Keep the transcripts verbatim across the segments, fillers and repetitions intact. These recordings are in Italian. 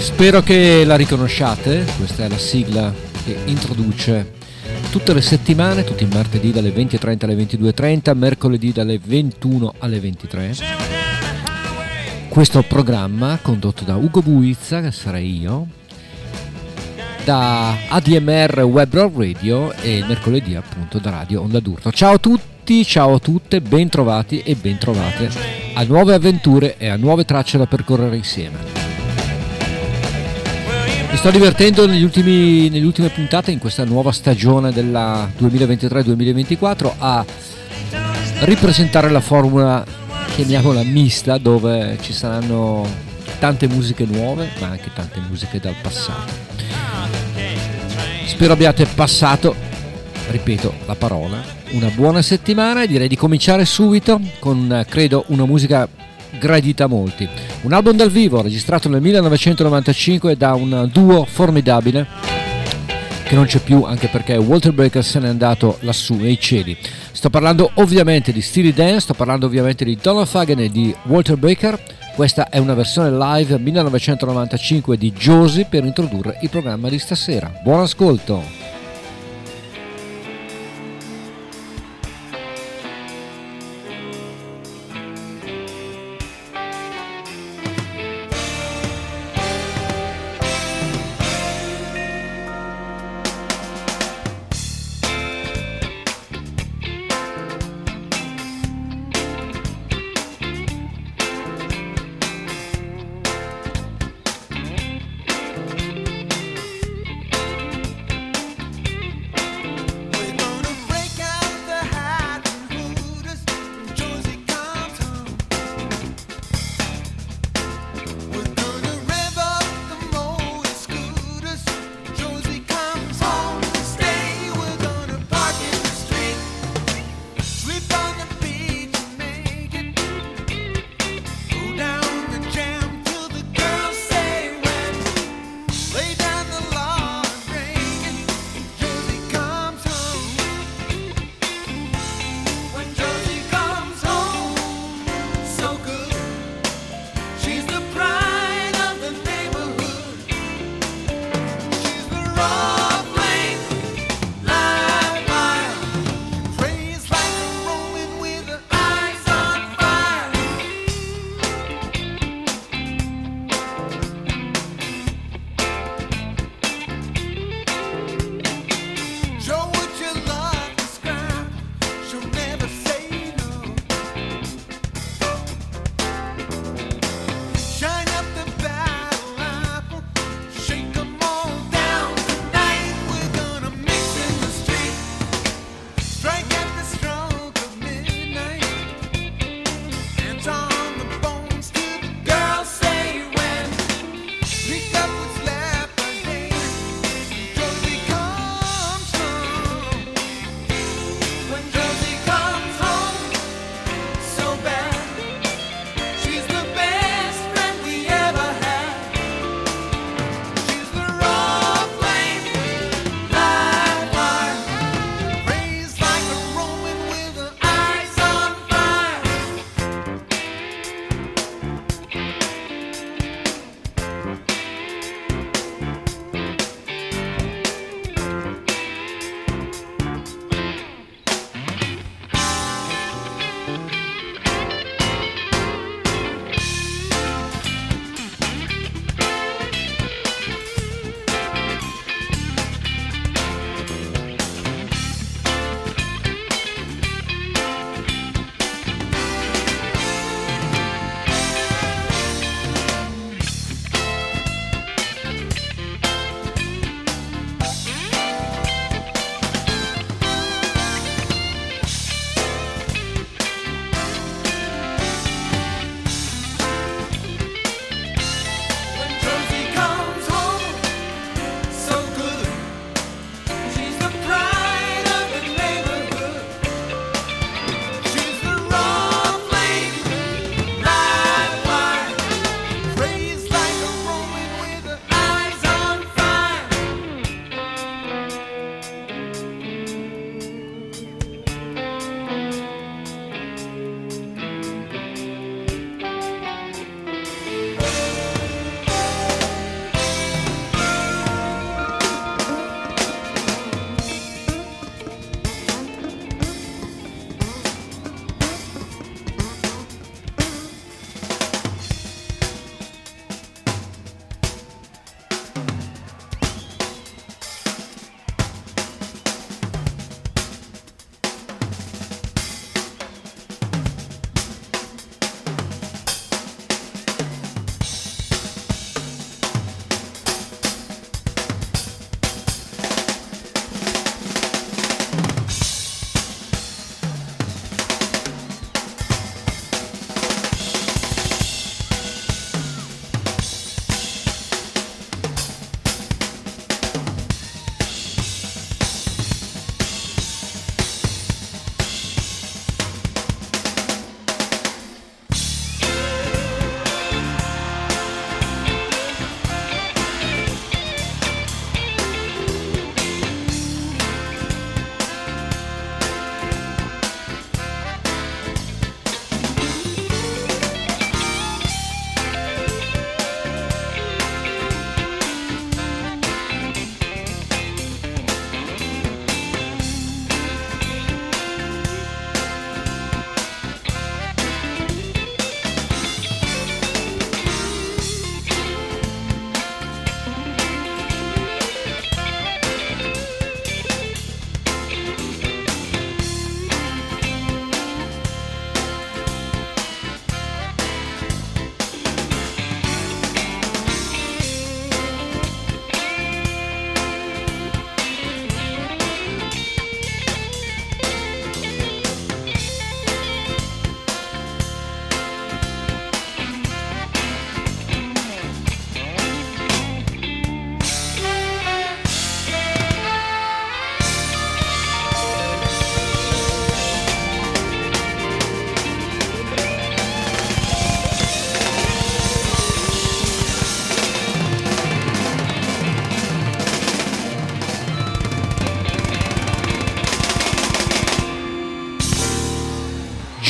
Spero che la riconosciate, questa è la sigla che introduce tutte le settimane, tutti i martedì dalle venti e trenta alle ventidue e trenta, mercoledì dalle ventuno alle ventitré. Questo programma condotto da Ugo Buizza, che sarei io, da A D M R Web Radio e mercoledì appunto da Radio Onda d'Urto. Ciao a tutti, ciao a tutte, bentrovati e bentrovate a nuove avventure e a nuove tracce da percorrere insieme. Mi sto divertendo negli ultimi, nelle ultime puntate in questa nuova stagione della duemilaventitré duemilaventiquattro a ripresentare la formula, chiamiamola mista, dove ci saranno tante musiche nuove ma anche tante musiche dal passato. Spero abbiate passato, ripeto la parola, una buona settimana, e direi di cominciare subito con, credo, una musica gradita a molti. Un album dal vivo registrato nel millenovecentonovantacinque da un duo formidabile che non c'è più, anche perché Walter Becker se n'è andato lassù nei cieli. Sto parlando ovviamente di Steely Dan, sto parlando ovviamente di Donald Fagen e di Walter Becker. Questa è una versione live millenovecentonovantacinque di Josie per introdurre il programma di stasera. Buon ascolto!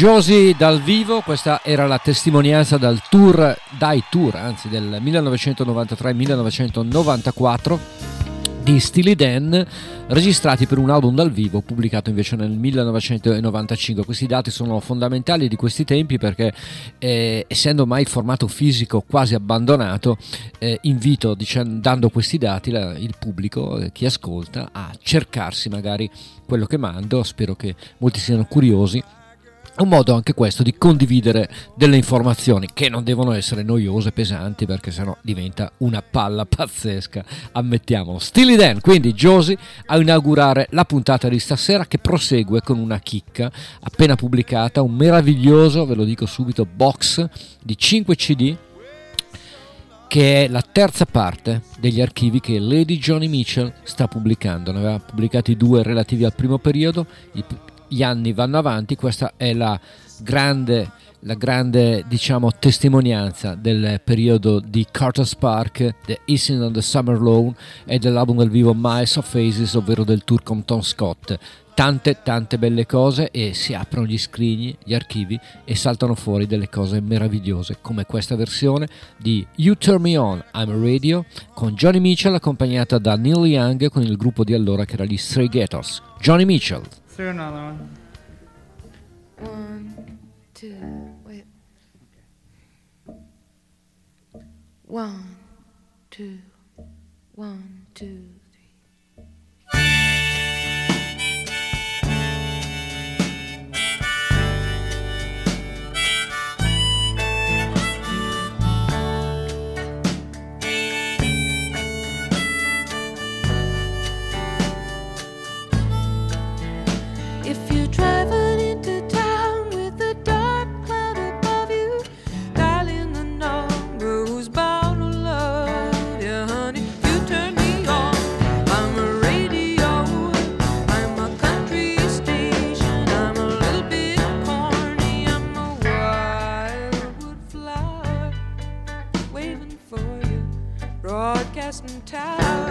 Josie dal vivo, questa era la testimonianza dal tour, dai tour, anzi del millenovecentonovantatré millenovecentonovantaquattro di Steely Dan, registrati per un album dal vivo pubblicato invece nel millenovecentonovantacinque. Questi dati sono fondamentali di questi tempi perché eh, essendo ormai il formato fisico quasi abbandonato, eh, invito dicendo, dando questi dati la, il pubblico, eh, chi ascolta, a cercarsi magari quello che mando. Spero che molti siano curiosi, un modo anche questo di condividere delle informazioni che non devono essere noiose, pesanti, perché sennò diventa una palla pazzesca, ammettiamolo. Steely Dan, quindi Josie, a inaugurare la puntata di stasera, che prosegue con una chicca appena pubblicata, un meraviglioso, ve lo dico subito, box di cinque C D che è la terza parte degli archivi che Lady Joni Mitchell sta pubblicando. Ne aveva pubblicati due relativi al primo periodo, il gli anni vanno avanti, questa è la grande, la grande diciamo testimonianza del periodo di Carter's Park, The Icing on the Summer Lawn e dell'album dal vivo Miles of Aisles, ovvero del tour con Tom Scott. Tante tante belle cose, e si aprono gli scrigni, gli archivi, e saltano fuori delle cose meravigliose come questa versione di You Turn Me On, I'm a Radio, con Joni Mitchell accompagnata da Neil Young con il gruppo di allora che era gli Stray Gators. Joni Mitchell. Do another one. One, two, wait. One, two, one, two, three. Driving into town with a dark cloud above you, dialing the number who's bound to love you, honey. You turn me on, I'm a radio, I'm a country station, I'm a little bit corny, I'm a wildwood flower, waving for you, broadcasting tower.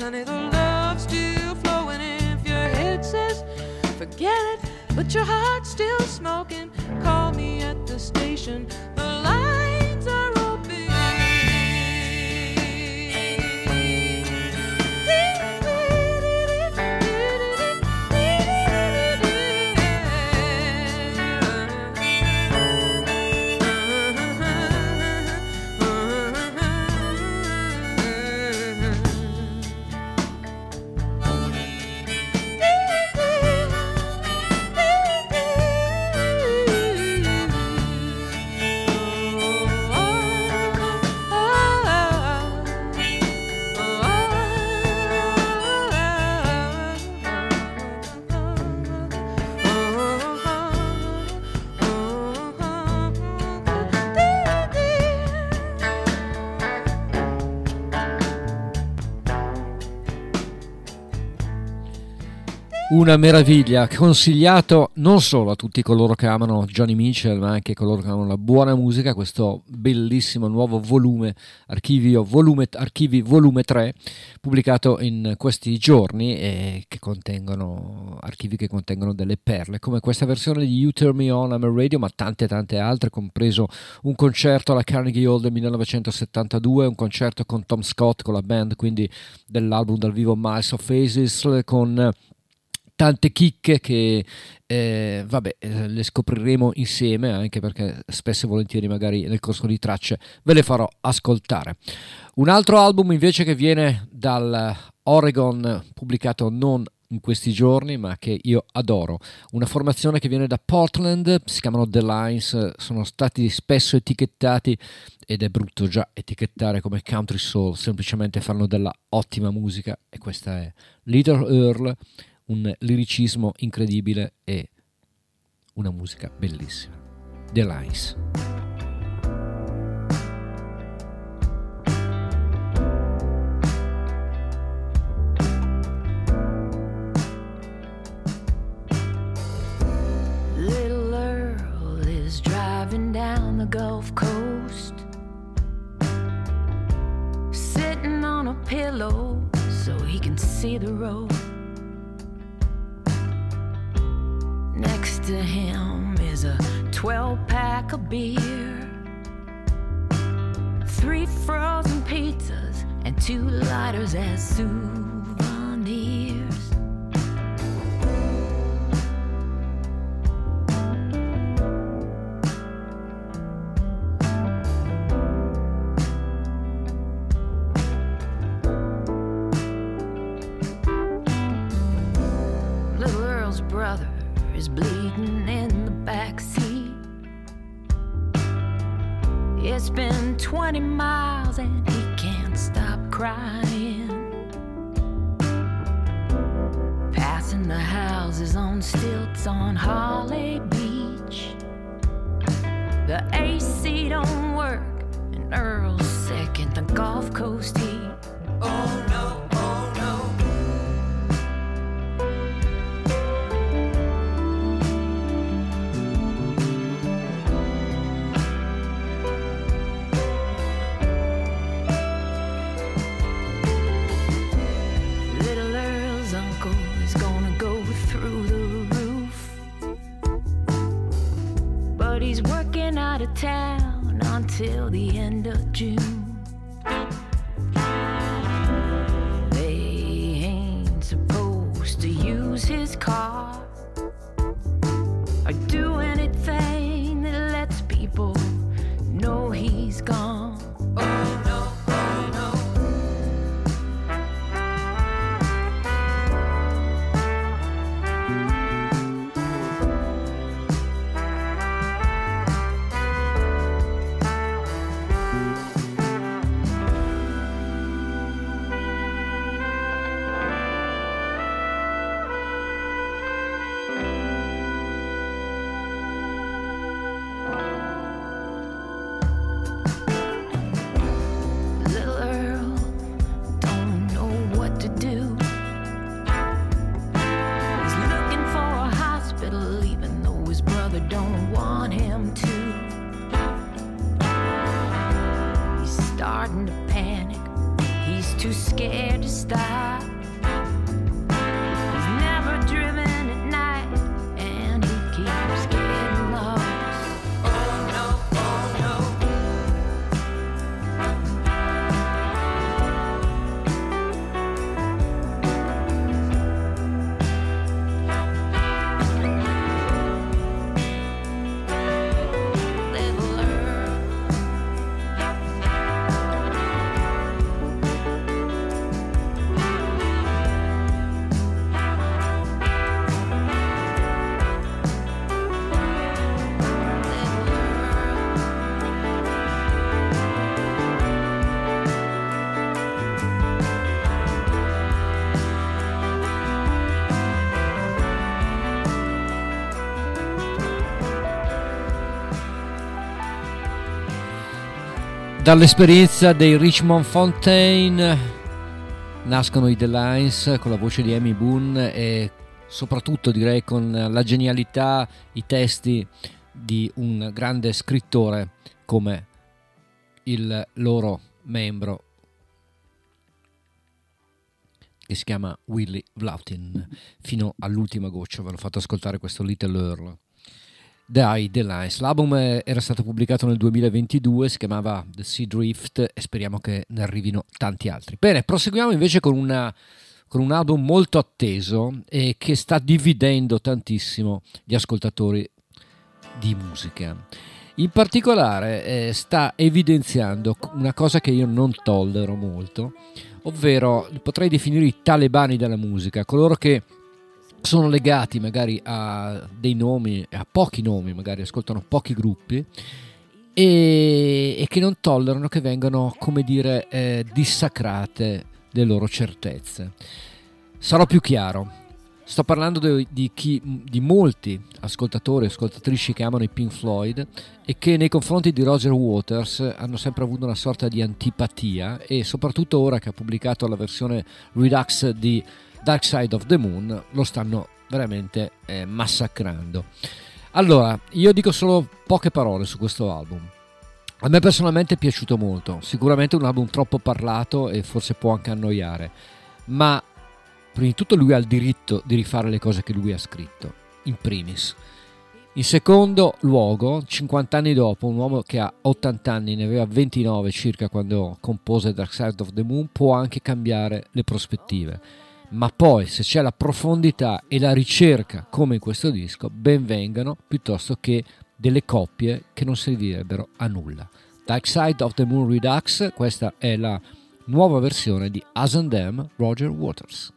Honey, the love's still flowing. If your head says forget it, but your heart's still smoking, call me at the station. The lines are open. Oh, Una meraviglia, consigliato non solo a tutti coloro che amano Joni Mitchell, ma anche coloro che amano la buona musica, questo bellissimo nuovo volume, archivio, volume archivi volume tre, pubblicato in questi giorni, e che contengono archivi che contengono delle perle, come questa versione di You Turn Me On, I'm a Radio, ma tante tante altre, compreso un concerto alla Carnegie Hall del millenovecentosettantadue, un concerto con Tom Scott, con la band, quindi dell'album dal vivo Miles of Aisles, con tante chicche che eh, vabbè le scopriremo insieme, anche perché spesso e volentieri magari nel corso di tracce ve le farò ascoltare. Un altro album invece che viene dall'Oregon, pubblicato non in questi giorni ma che io adoro, una formazione che viene da Portland, si chiamano The Lines, sono stati spesso etichettati, ed è brutto già etichettare, come country soul, semplicemente fanno della ottima musica, e questa è Little Earl, un liricismo incredibile e una musica bellissima. The Lines. Little Earl is driving down the Gulf Coast, sitting on a pillow so he can see the road. Next to him is a twelve-pack of beer, three frozen pizzas and two lighters as souvenirs. Little Earl's brother is bleeding in the backseat. It's been twenty miles and he can't stop crying. Passing the houses on stilts on Holly Beach. The A C don't work and Earl's sick in the Gulf Coast heat. Oh no. He's working out of town until the end of June. They ain't supposed to use his car or do anything that lets people know he's gone. Oh no. Dall'esperienza dei Richmond Fontaine nascono i The Lines, con la voce di Amy Boone e soprattutto direi con la genialità, i testi di un grande scrittore come il loro membro, che si chiama Willie Vlautin. Fino all'ultima goccia ve l'ho fatto ascoltare questo Little Earl dai The Lines. L'album era stato pubblicato nel duemilaventidue, si chiamava The Sea Drift, e speriamo che ne arrivino tanti altri. Bene, proseguiamo invece con, una, con un album molto atteso e che sta dividendo tantissimo gli ascoltatori di musica. In particolare eh, sta evidenziando una cosa che io non tollero molto, ovvero potrei definire i talebani della musica, coloro che sono legati magari a dei nomi, a pochi nomi, magari ascoltano pochi gruppi e, e che non tollerano che vengano, come dire, eh, dissacrate le loro certezze. Sarò più chiaro, sto parlando di, di, chi, di molti ascoltatori e ascoltatrici che amano i Pink Floyd e che nei confronti di Roger Waters hanno sempre avuto una sorta di antipatia, e soprattutto ora che ha pubblicato la versione Redux di Dark Side of the Moon lo stanno veramente eh, massacrando. Allora, io dico solo poche parole su questo album. A me personalmente è piaciuto molto, sicuramente un album troppo parlato e forse può anche annoiare, ma prima di tutto lui ha il diritto di rifare le cose che lui ha scritto, in primis. In secondo luogo, cinquant'anni dopo, un uomo che ha ottant'anni, ne aveva ventinove circa quando compose Dark Side of the Moon, può anche cambiare le prospettive. Ma poi, se c'è la profondità e la ricerca, come in questo disco, ben vengano piuttosto che delle coppie che non servirebbero a nulla. Dark Side of the Moon Redux, questa è la nuova versione di Us and Them, Roger Waters.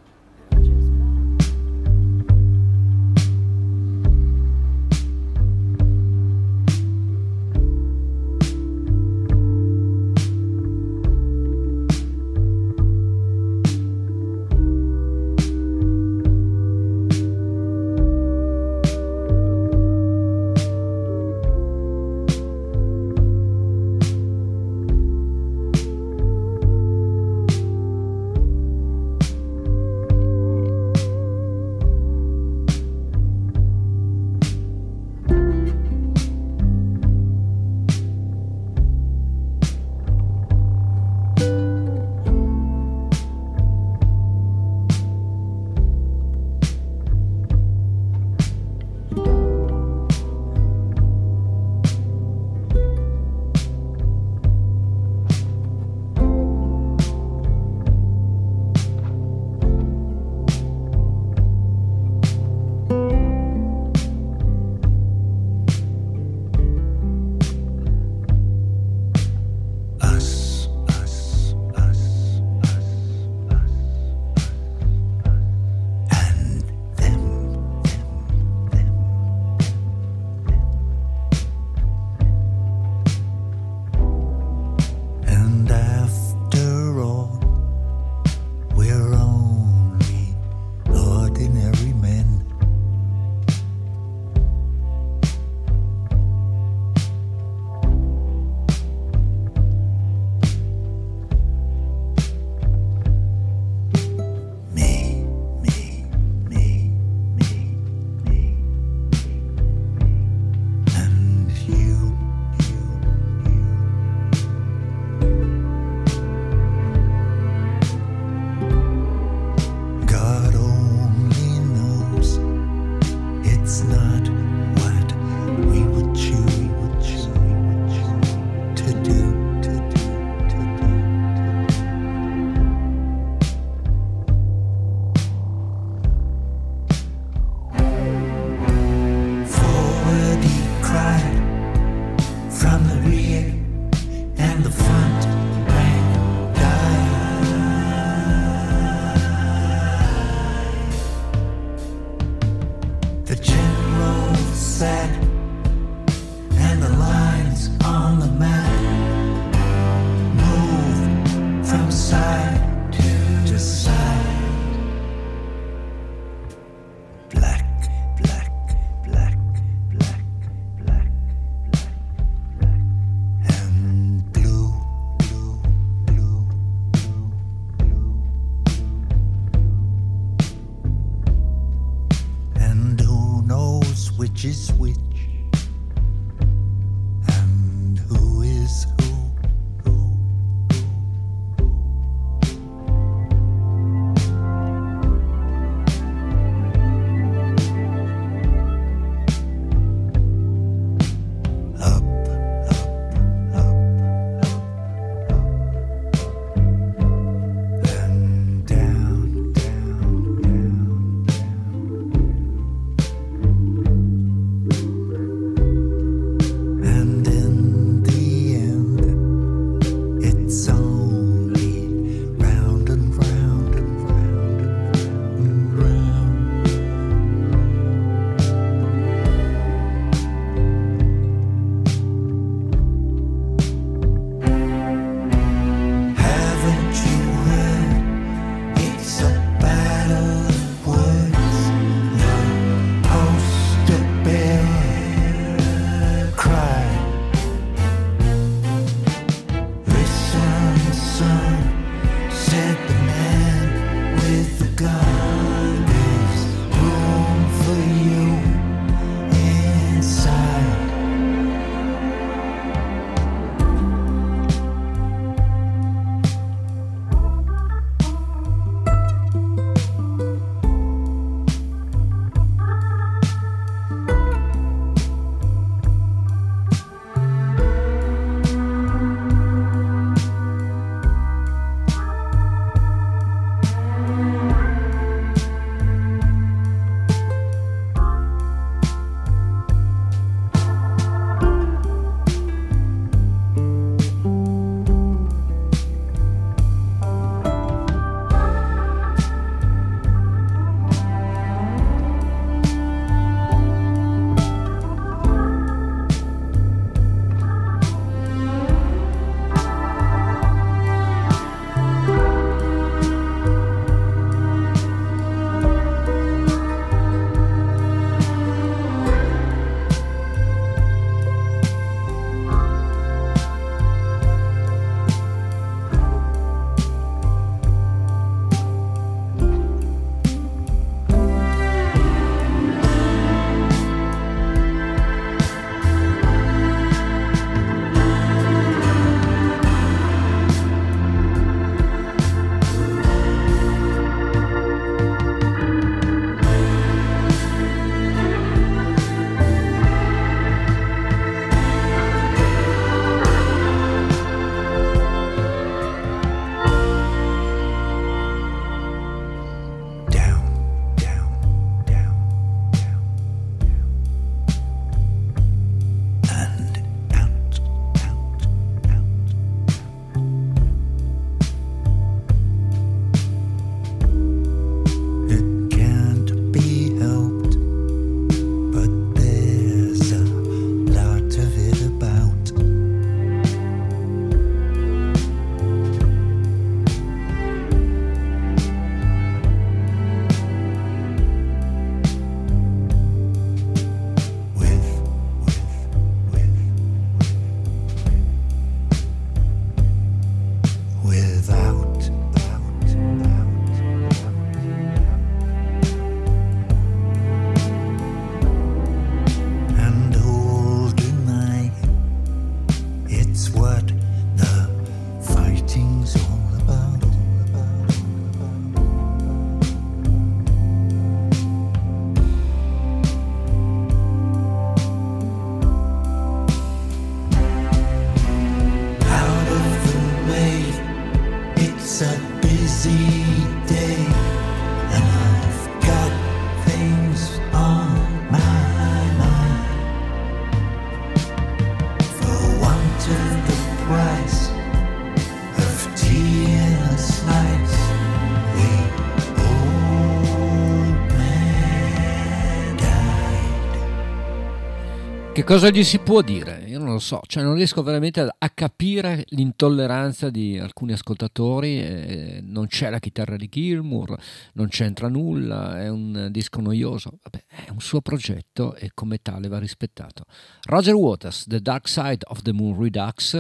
che cosa gli si può dire? Io non lo so, cioè non riesco veramente a capire l'intolleranza di alcuni ascoltatori. Eh, non c'è la chitarra di Gilmour, non c'entra nulla, è un disco noioso. Vabbè, è un suo progetto e come tale va rispettato. Roger Waters, The Dark Side of the Moon Redux,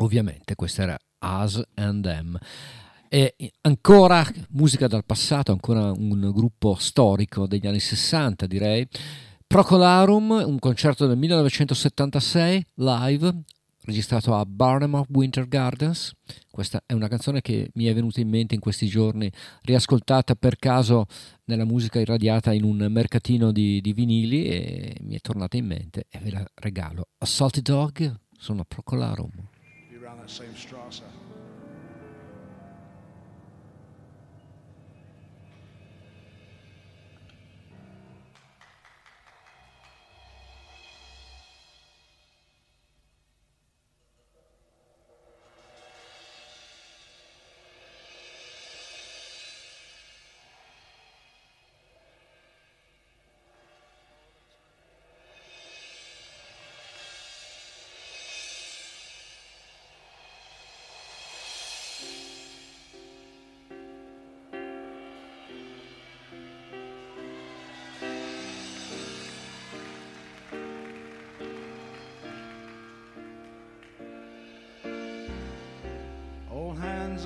ovviamente questa era Us and Them. E ancora musica dal passato, ancora un gruppo storico degli anni sessanta, direi. Procol Harum, un concerto del millenovecentosettantasei live registrato a Barnum of Winter Gardens. Questa è una canzone che mi è venuta in mente in questi giorni, riascoltata per caso nella musica irradiata in un mercatino di, di vinili, e mi è tornata in mente e ve la regalo. A Salty Dog, sono Procol Harum.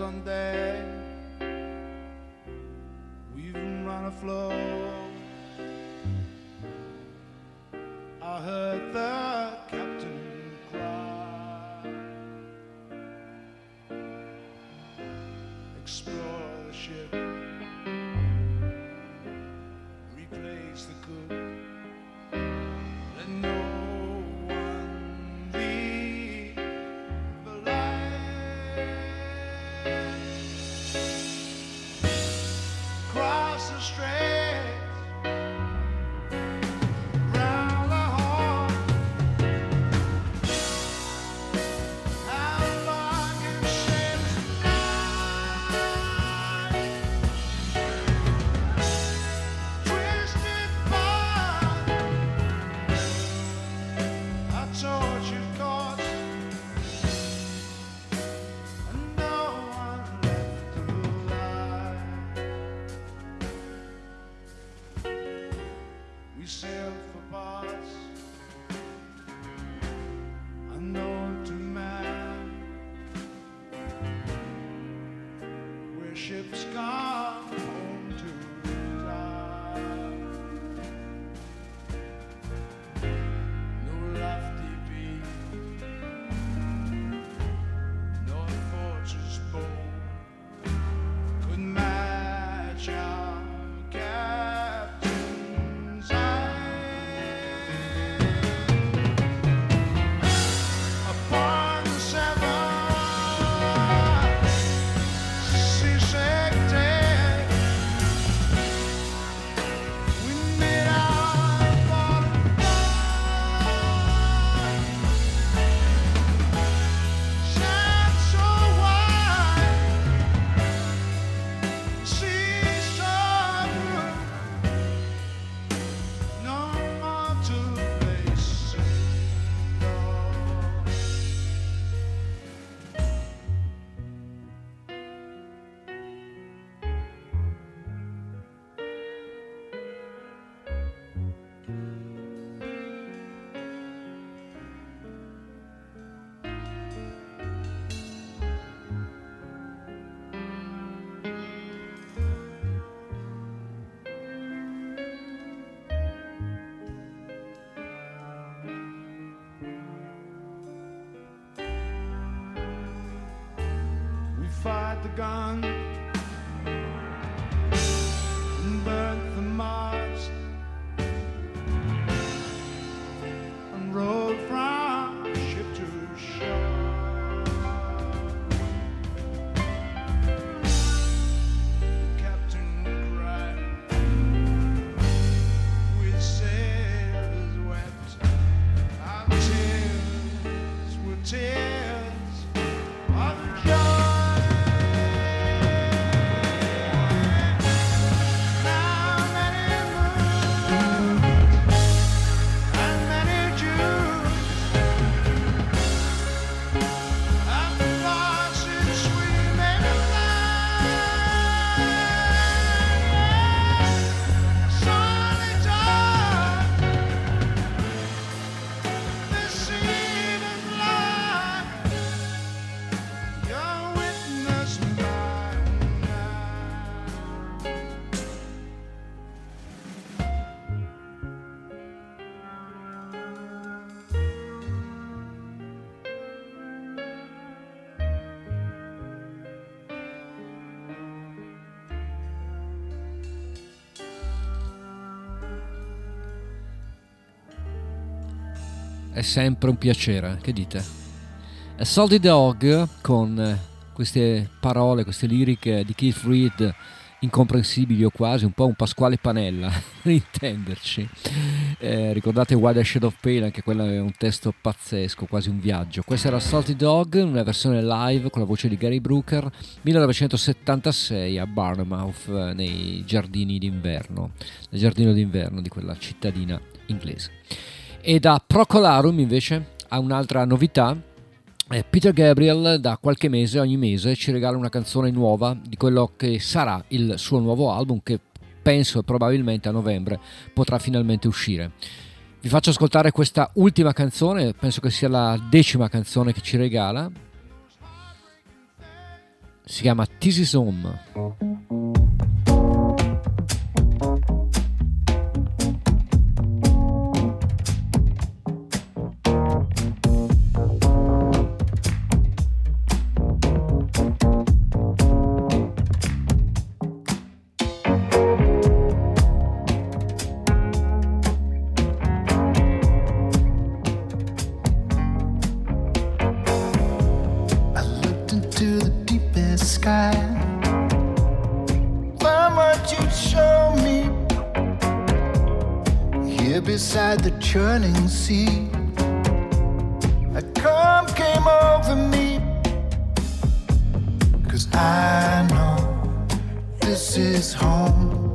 On deck, we've run afloat. I heard the captain cry. Explore the ship, replace the cook. The gun and burnt the mast and rode from ship to shore. The captain cried, with sailors wept, our tears were tears. è sempre un piacere, che dite? A Solid Dog, con queste parole, queste liriche di Keith Reid incomprensibili o quasi, un po' un Pasquale Panella per intenderci. Eh, ricordate Wide a Shade of Pale, anche quello è un testo pazzesco, quasi un viaggio. Questa era Salty Dog, una versione live con la voce di Gary Brooker, millenovecentosettantasei a Barnmouth, nei giardini d'inverno, nel giardino d'inverno di quella cittadina inglese. E da Procol Harum invece ha un'altra novità. Peter Gabriel da qualche mese, ogni mese, ci regala una canzone nuova di quello che sarà il suo nuovo album, che penso e probabilmente a novembre potrà finalmente uscire. Vi faccio ascoltare questa ultima canzone, penso che sia la decima canzone che ci regala. Si chiama This Is Home. Beside the churning sea, a calm came over me, 'cause I know this is home.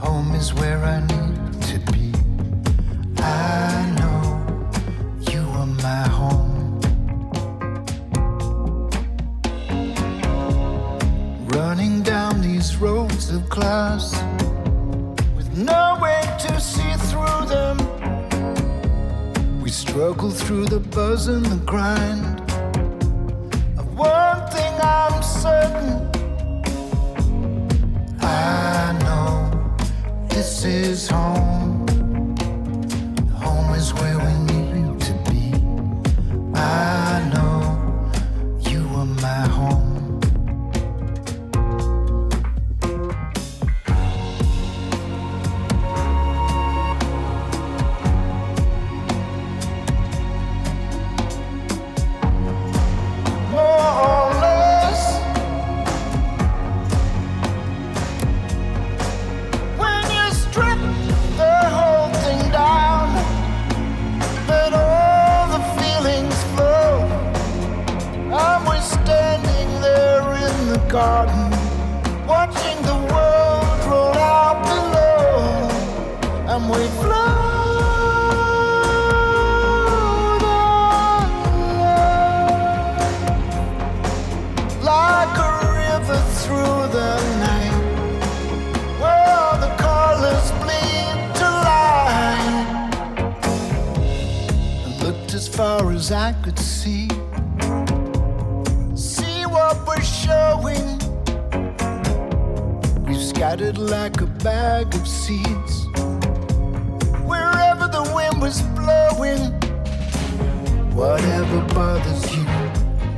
Home is where I need to be. I know you are my home. Running down these roads of glass, no way to see through them. We struggle through the buzz and the grind. Of one thing I'm certain, I know this is home. Home is where we need to be. I know you are my home. Garden, watching the world roll out below, and we float on like a river through the night, where the colors bleed to light. I looked as far as I could see. We've scattered like a bag of seeds, wherever the wind was blowing. Whatever bothers you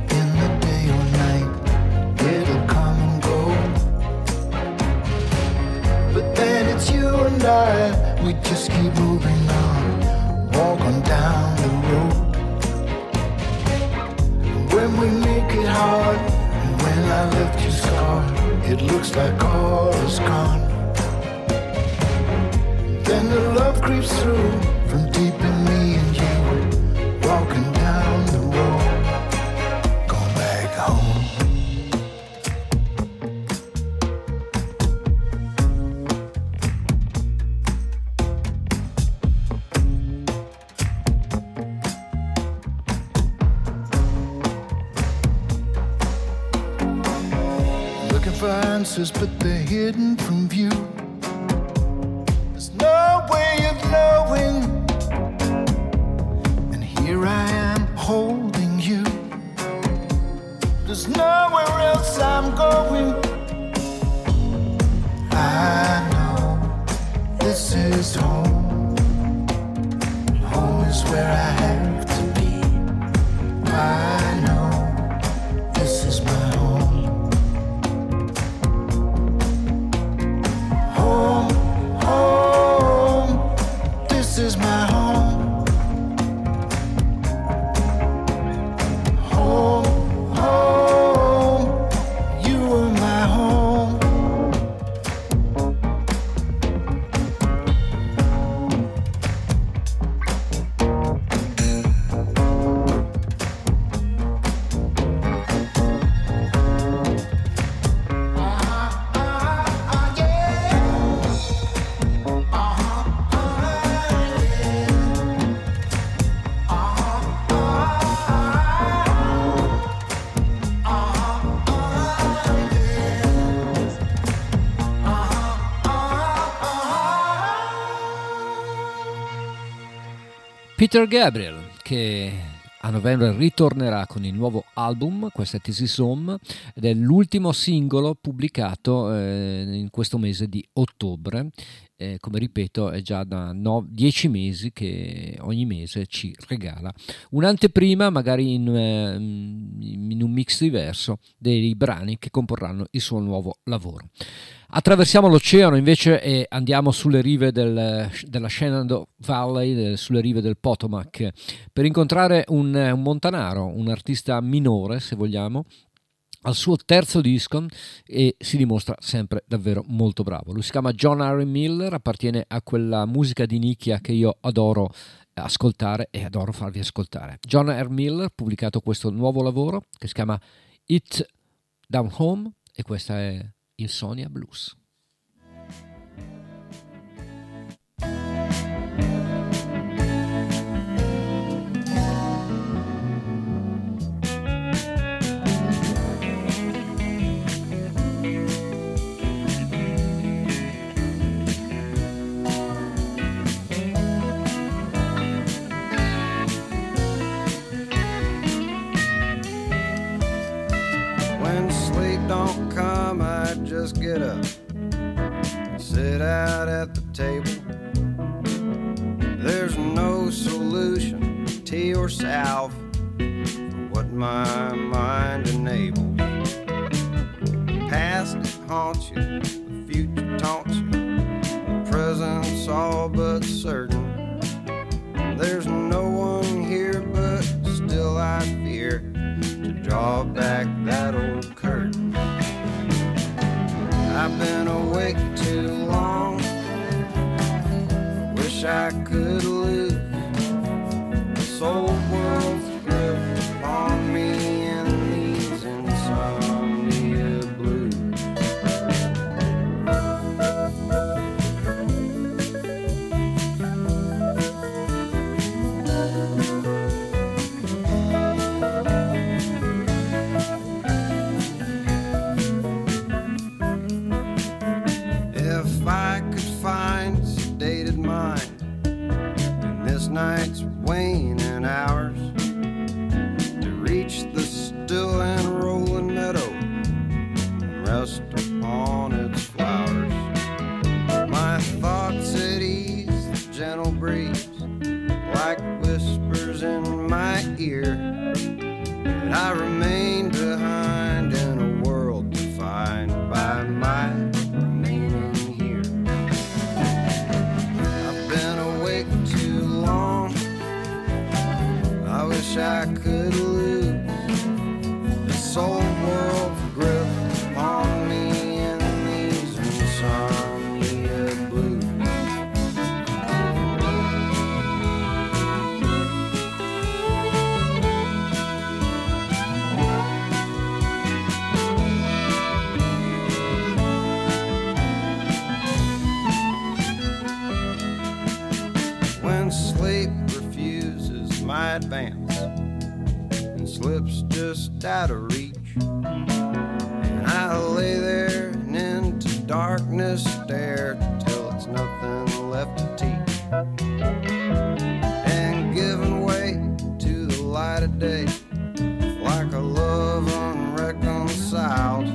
in the day or night, it'll come and go. But then it's you and I, we just keep moving on, walking down the road. When we make it hard, when I left you scarred, it looks like all is gone. Then the love creeps through from deep in me and you, walking down the road, going back home. But they're hidden from view. There's no way of knowing. And here I am holding you. There's nowhere else I'm going. I know this is home. Home is where I have to be. I know this is my home. Home, home, this is my home. Peter Gabriel, che a novembre ritornerà con il nuovo album, questo è This Home, ed è l'ultimo singolo pubblicato eh, in questo mese di ottobre. Eh, come ripeto, è già da dieci no, mesi che ogni mese ci regala un'anteprima, magari in, eh, in un mix diverso, dei brani che comporranno il suo nuovo lavoro. Attraversiamo l'oceano invece e andiamo sulle rive del, della Shenandoah Valley, sulle rive del Potomac, per incontrare un, un montanaro, un artista minore se vogliamo, al suo terzo disco, e si dimostra sempre davvero molto bravo. Lui si chiama John R. Miller, appartiene a quella musica di nicchia che io adoro ascoltare e adoro farvi ascoltare. John R. Miller ha pubblicato questo nuovo lavoro che si chiama It Down Home, e questa è Insomnia Blues. Don't come, I just get up and sit out at the table. There's no solution, tea or salve, for what my mind enables. The past haunts you, the future taunts you, the present's all but certain. There's no one here, but still I fear to draw back that old curtain. I've been awake too long, wish I could lose this old world's grip upon me in these insomnia nights wane in hours to reach the still and rolling meadow and rest upon its flowers. My thoughts at ease, the gentle breeze like whispers in my ear, and I remain behind in a world defined by my I could lose this old world's grip on me in these insomnia blues. When sleep refuses my advance, slips just out of reach, and I lay there and into darkness stare till it's nothing left to teach, and giving way to the light of day like a love unreconciled.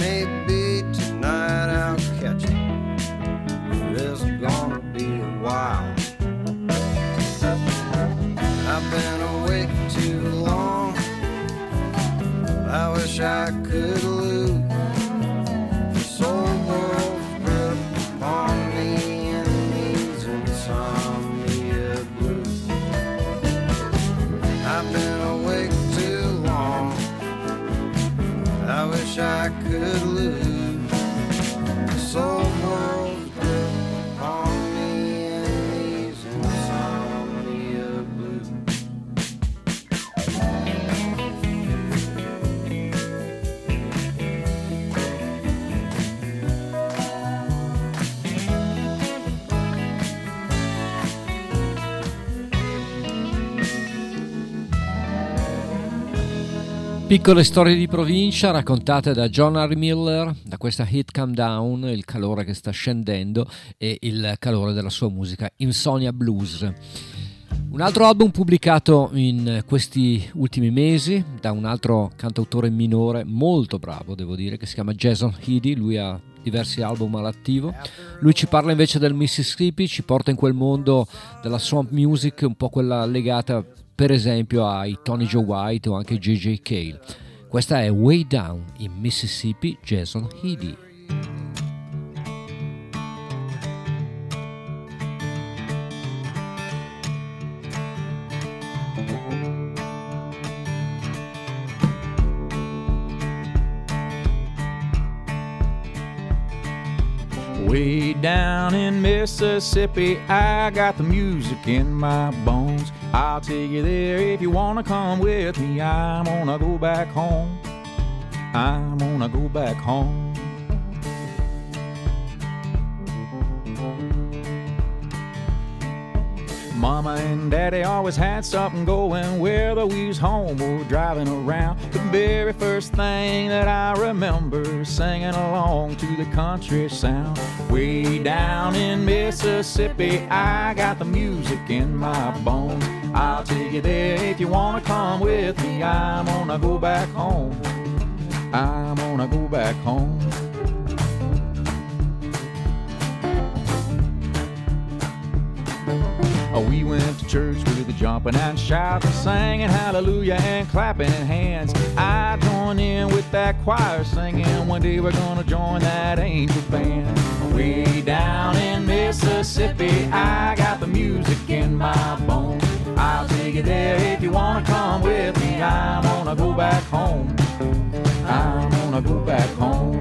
Maybe tonight I'll catch it, but it's gonna be a while. I've been awake too long, I wish I could lose this old world's grip on me in these insomnia blues. I've been awake too long, I wish I could lose this old world's grip on me. Piccole storie di provincia raccontate da John R. Miller, da questa hit Come Down, il calore che sta scendendo e il calore della sua musica Insomnia Blues. Un altro album pubblicato in questi ultimi mesi da un altro cantautore minore molto bravo, devo dire, che si chiama Jason Eady. Lui ha diversi album all'attivo. Lui ci parla invece del Mississippi, ci porta in quel mondo della swamp music, un po' quella legata per esempio ai Tony Joe White o anche J J Cale. Questa è Way Down in Mississippi, Jason Eady. Way down in Mississippi, I got the music in my bones. I'll take you there if you wanna come with me. I'm gonna go back home. I'm gonna go back home. Mama and Daddy always had something going, whether we was home or driving around. The very first thing that I remember, singing along to the country sound. Way down in Mississippi, I got the music in my bones. I'll take you there if you wanna come with me. I'm gonna go back home. I'm gonna go back home. We went to church with the jumping and shouting, singing hallelujah and clapping hands. I joined in with that choir singing, one day we're gonna join that angel band. Way down in Mississippi, I got the music in my bones. I'll take you there if you wanna come with me. I'm gonna go back home. I'm gonna go back home.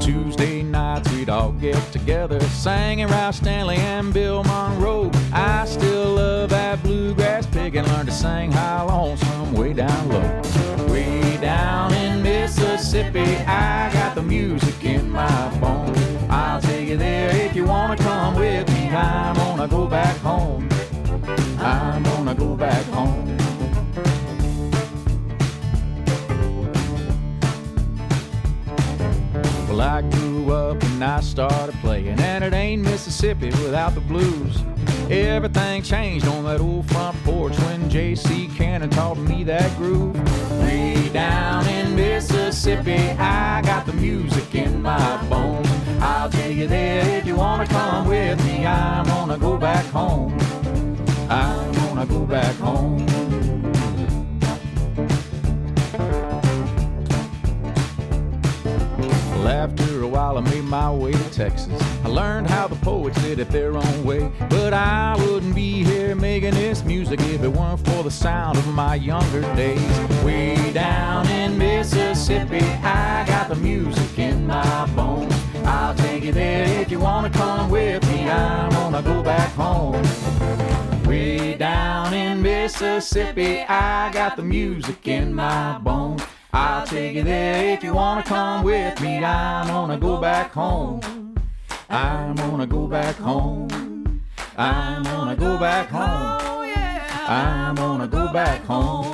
Tuesday nights we'd all get together, singing Ralph Stanley and Bill Monroe. I still love that bluegrass pick and learn to sing high lonesome way down low. Way down in Mississippi, I got the music in my bones. I'll take you there if you wanna come with me. I'm gonna go back home. I'm gonna go back home. Well, I grew up and I started playing, and it ain't Mississippi without the blues. Everything changed on that old front porch when J C Cannon taught me that groove. Way down in Mississippi, I got the music in my bones. I'll take you there if you wanna come with me. I'm gonna go back home. I'm gonna go back home. After a while I made my way to Texas. I learned how the poets did it their own way. But I wouldn't be here making this music if it weren't for the sound of my younger days. Way down in Mississippi, I got the music in my bones. I'll take you there if you wanna come with me. I'm gonna go back home. Way down in Mississippi, I got the music in my bones. I'll take you there if you wanna come with me. I'm gonna go back home. I'm gonna go back home. I'm gonna go back home. I'm gonna go back home.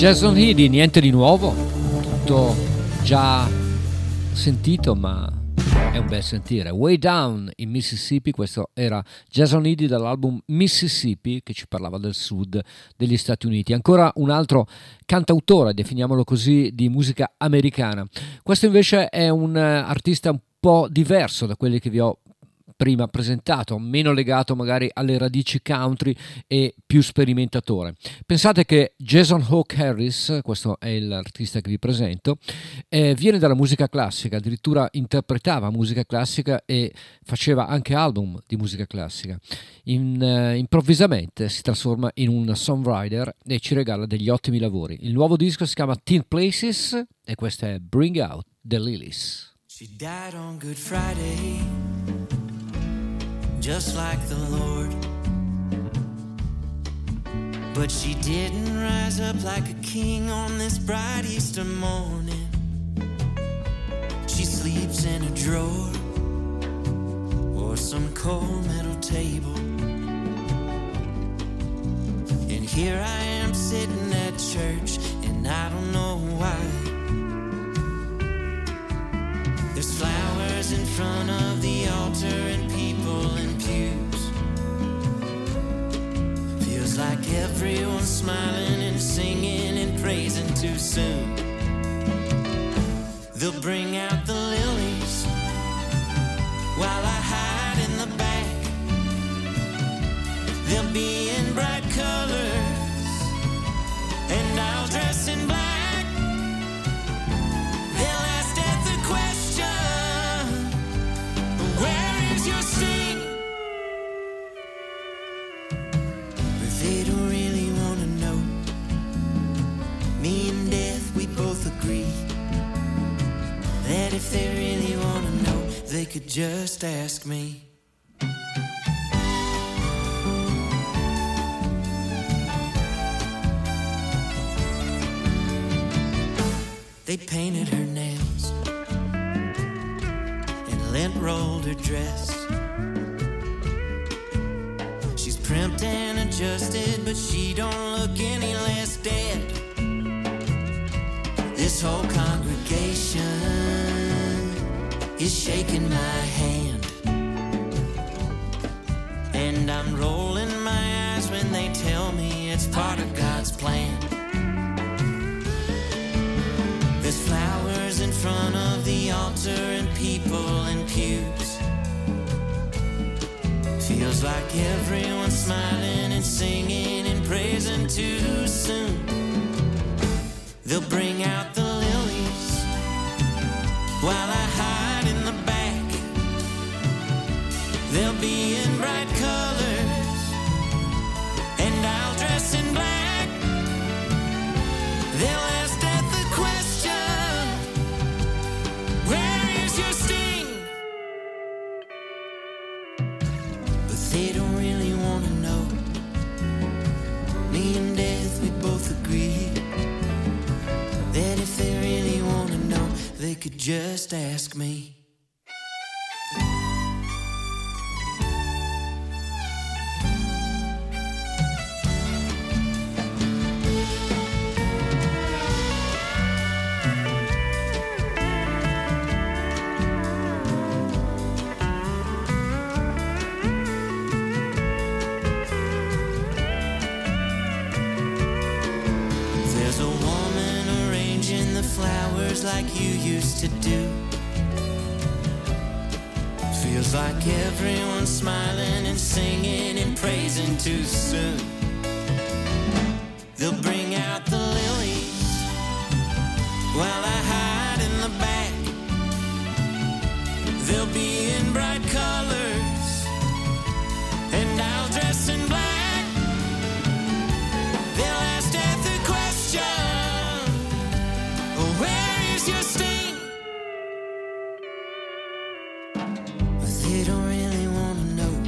Jason Eady, niente di nuovo, tutto già sentito, ma è un bel sentire. Way Down in Mississippi, questo era Jason Eady dall'album Mississippi, che ci parlava del sud degli Stati Uniti. Ancora un altro cantautore, definiamolo così, di musica americana. Questo invece è un artista un po' diverso da quelli che vi ho prima presentato, meno legato magari alle radici country e più sperimentatore. Pensate che Jason Hawke Harris, questo è l'artista che vi presento, eh, viene dalla musica classica, addirittura interpretava musica classica e faceva anche album di musica classica. In, eh, improvvisamente si trasforma in un songwriter e ci regala degli ottimi lavori. Il nuovo disco si chiama Teen Places e questa è Bring Out the Lilies. She died on Good Friday, just like the Lord, but she didn't rise up like a king on this bright Easter morning. She sleeps in a drawer or some cold metal table, and here I am sitting at church and I don't know why. There's flowers in front of the altar and people in pews. Feels like everyone's smiling and singing and praising too soon. They'll bring out the lilies while I hide in the back. They'll be in bright colors and I'll dress in black. They'll ask death a question, where is your sting? But they don't really want to know. Me and death, we both agree that if they really want to know, they could just ask me. They painted her nails and lint rolled her dress. She's primped and adjusted, but she don't look any less dead. This whole congregation is shaking my hand, and I'm rolling my eyes when they tell me it's part of God's plan. There's flowers in front of the altar and people in pews. Feels like everyone's smiling and singing and praising too soon. They'll bring out the lilies while I hide in the back. They'll be in bright colors and I'll dress in black. They'll ask death the question, where is your sting? But they don't really want to know. Me and death, we both agree that if they really want to know, they could just ask me. Like you used to do. Feels like everyone's smiling and singing and praising too soon. They'll bring out the lilies while I hide in the back. They'll be in bright colors and I'll dress in black. They'll ask death a question, where? Your sting. But they don't really want to know.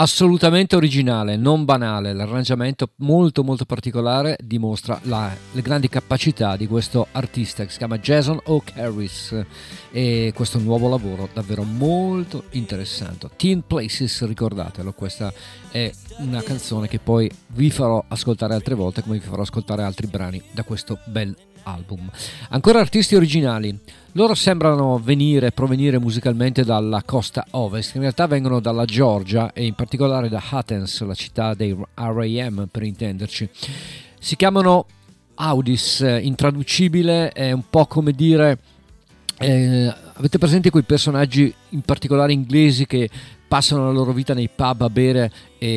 assolutamente originale, non banale. L'arrangiamento molto molto particolare dimostra la, le grandi capacità di questo artista che si chiama Jason Hawke Harris, e questo nuovo lavoro davvero molto interessante, Teen Places, ricordatelo, questa è una canzone che poi vi farò ascoltare altre volte, come vi farò ascoltare altri brani da questo bel album. Ancora artisti originali, loro sembrano venire provenire musicalmente dalla costa ovest, in realtà vengono dalla Georgia e in particolare da Athens, la città dei R E M per intenderci. Si chiamano Audis, intraducibile, è un po' come dire, eh, avete presente quei personaggi in particolare inglesi che passano la loro vita nei pub a bere e,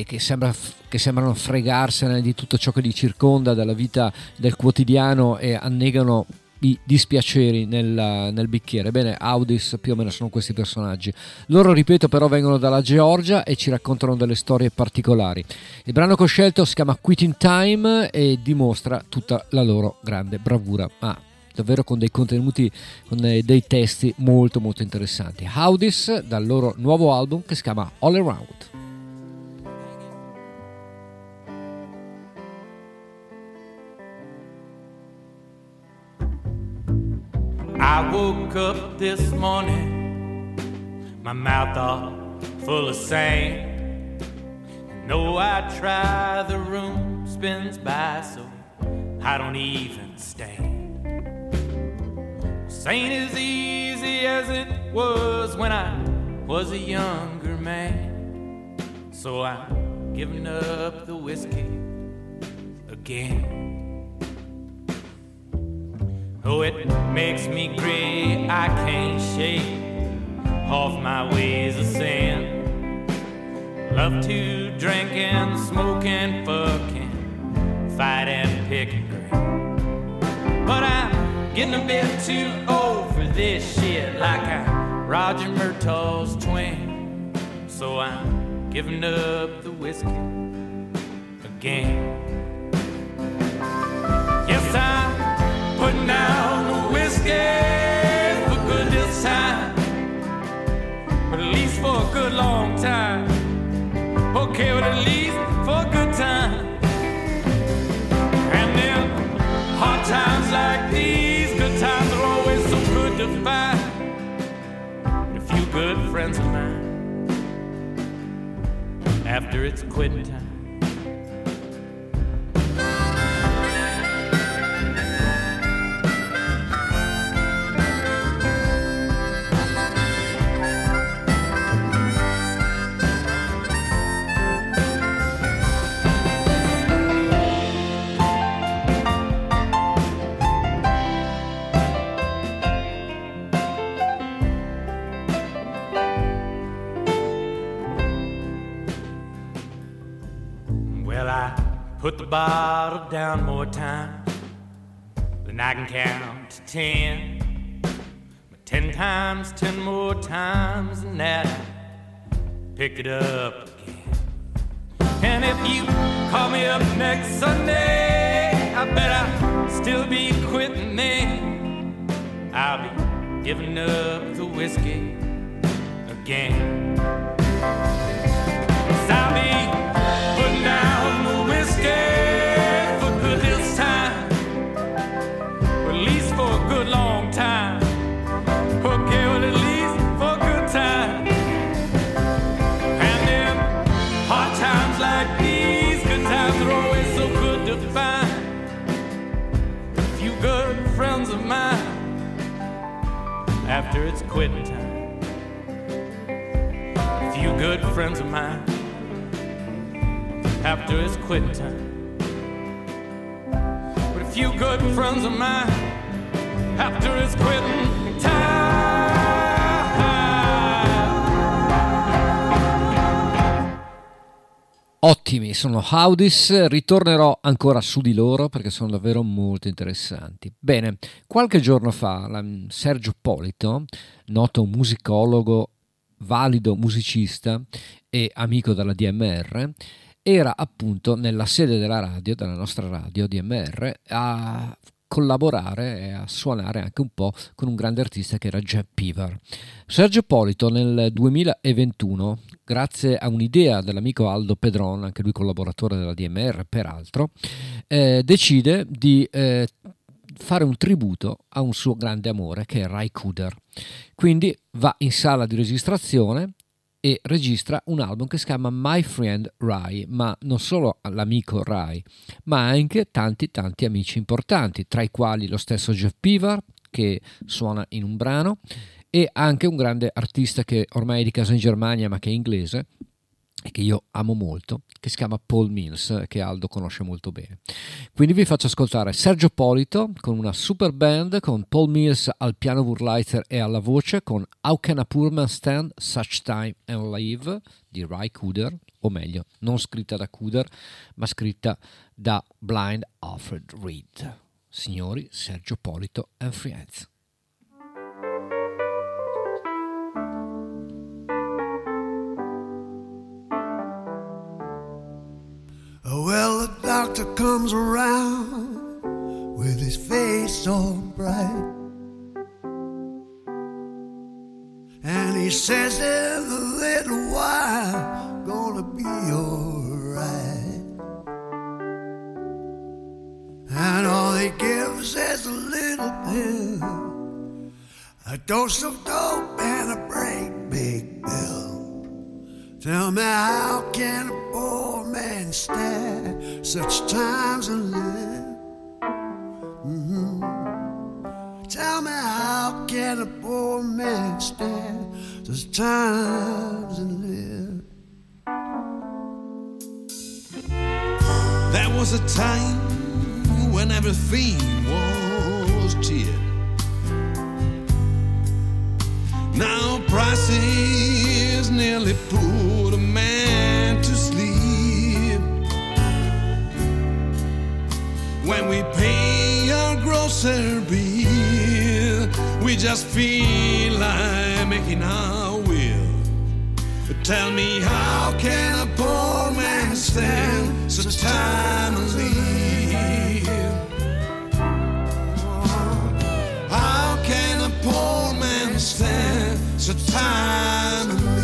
e che, sembra, che sembrano fregarsene di tutto ciò che li circonda, della vita del quotidiano, e annegano i dispiaceri nel, nel bicchiere. Bene, Audis più o meno sono questi personaggi. Loro, ripeto, però vengono dalla Georgia e ci raccontano delle storie particolari. Il brano che ho scelto si chiama Quitting Time e dimostra tutta la loro grande bravura, ma ah, davvero con dei contenuti, con dei testi molto molto interessanti. Audis, dal loro nuovo album che si chiama All Around. I woke up this morning, my mouth all full of sand. And though I try, the room spins by, so I don't even stand. Ain't as easy as it was when I was a younger man. So I'm giving up the whiskey again. Oh, it makes me gray, I can't shake off my ways of sin. Love to drink and smoke and fuck and fight and pick and grin. But I'm getting a bit too old for this shit, like I'm Roger Murtaugh's twin. So I'm giving up the whiskey again. Yes, I'm putting down the whiskey for good this time, but at least for a good long time. Okay, but at least for a good time. And then hard times like these, times are always so good to find. And a few good friends of mine after it's quit time. Put the bottle down more times than I can count to ten. But ten times, ten more times than that, pick it up again. And if you call me up next Sunday, I bet I'll still be quitting then. I'll be giving up the whiskey again. Yes, I'll be putting down the scared for good this time, or at least for a good long time. Okay, well at least for a good time. And then hard times like these, good times are always so good to find. A few good friends of mine after it's quitting time. A few good friends of mine after it's quitting time. But a few good friends of mine after it's quitting time. Ottimi, sono Audis, ritornerò ancora su di loro perché sono davvero molto interessanti. Bene, qualche giorno fa Sergio Polito, noto musicologo, valido musicista e amico della D M R, era appunto nella sede della radio, della nostra radio D M R, a collaborare e a suonare anche un po' con un grande artista che era Jeff Beaver. Sergio Polito nel duemilaventuno, grazie a un'idea dell'amico Aldo Pedron, anche lui collaboratore della D M R peraltro, eh, decide di eh, fare un tributo a un suo grande amore che è Ry Cooder. Quindi va in sala di registrazione e registra un album che si chiama My Friend Ry, ma non solo l'amico Ry, ma anche tanti tanti amici importanti, tra i quali lo stesso Jeff Beaver che suona in un brano e anche un grande artista che ormai è di casa in Germania ma che è inglese e che io amo molto, che si chiama Paul Mills, che Aldo conosce molto bene. Quindi vi faccio ascoltare Sergio Polito con una super band, con Paul Mills al piano Wurlitzer e alla voce, con How Can a Poor Man Stand Such Time and Live di Ry Cooder, o meglio non scritta da Cooder ma scritta da Blind Alfred Reed. Signori, Sergio Polito and Friends. Well, the doctor comes around with his face all bright, and he says in a little while gonna be alright. And all he gives is a little pill, a dose of dope and a break big bill. Tell me, how can a poor man stand such times and live? Mm-hmm. Tell me, how can a poor man stand such times and live? There was a time when everything was cheap. Now prices nearly put a man to sleep. When we pay our grocery bill, we just feel like making our will. But tell me, how can a poor man stand such time and live? How can a poor man stand a time to live?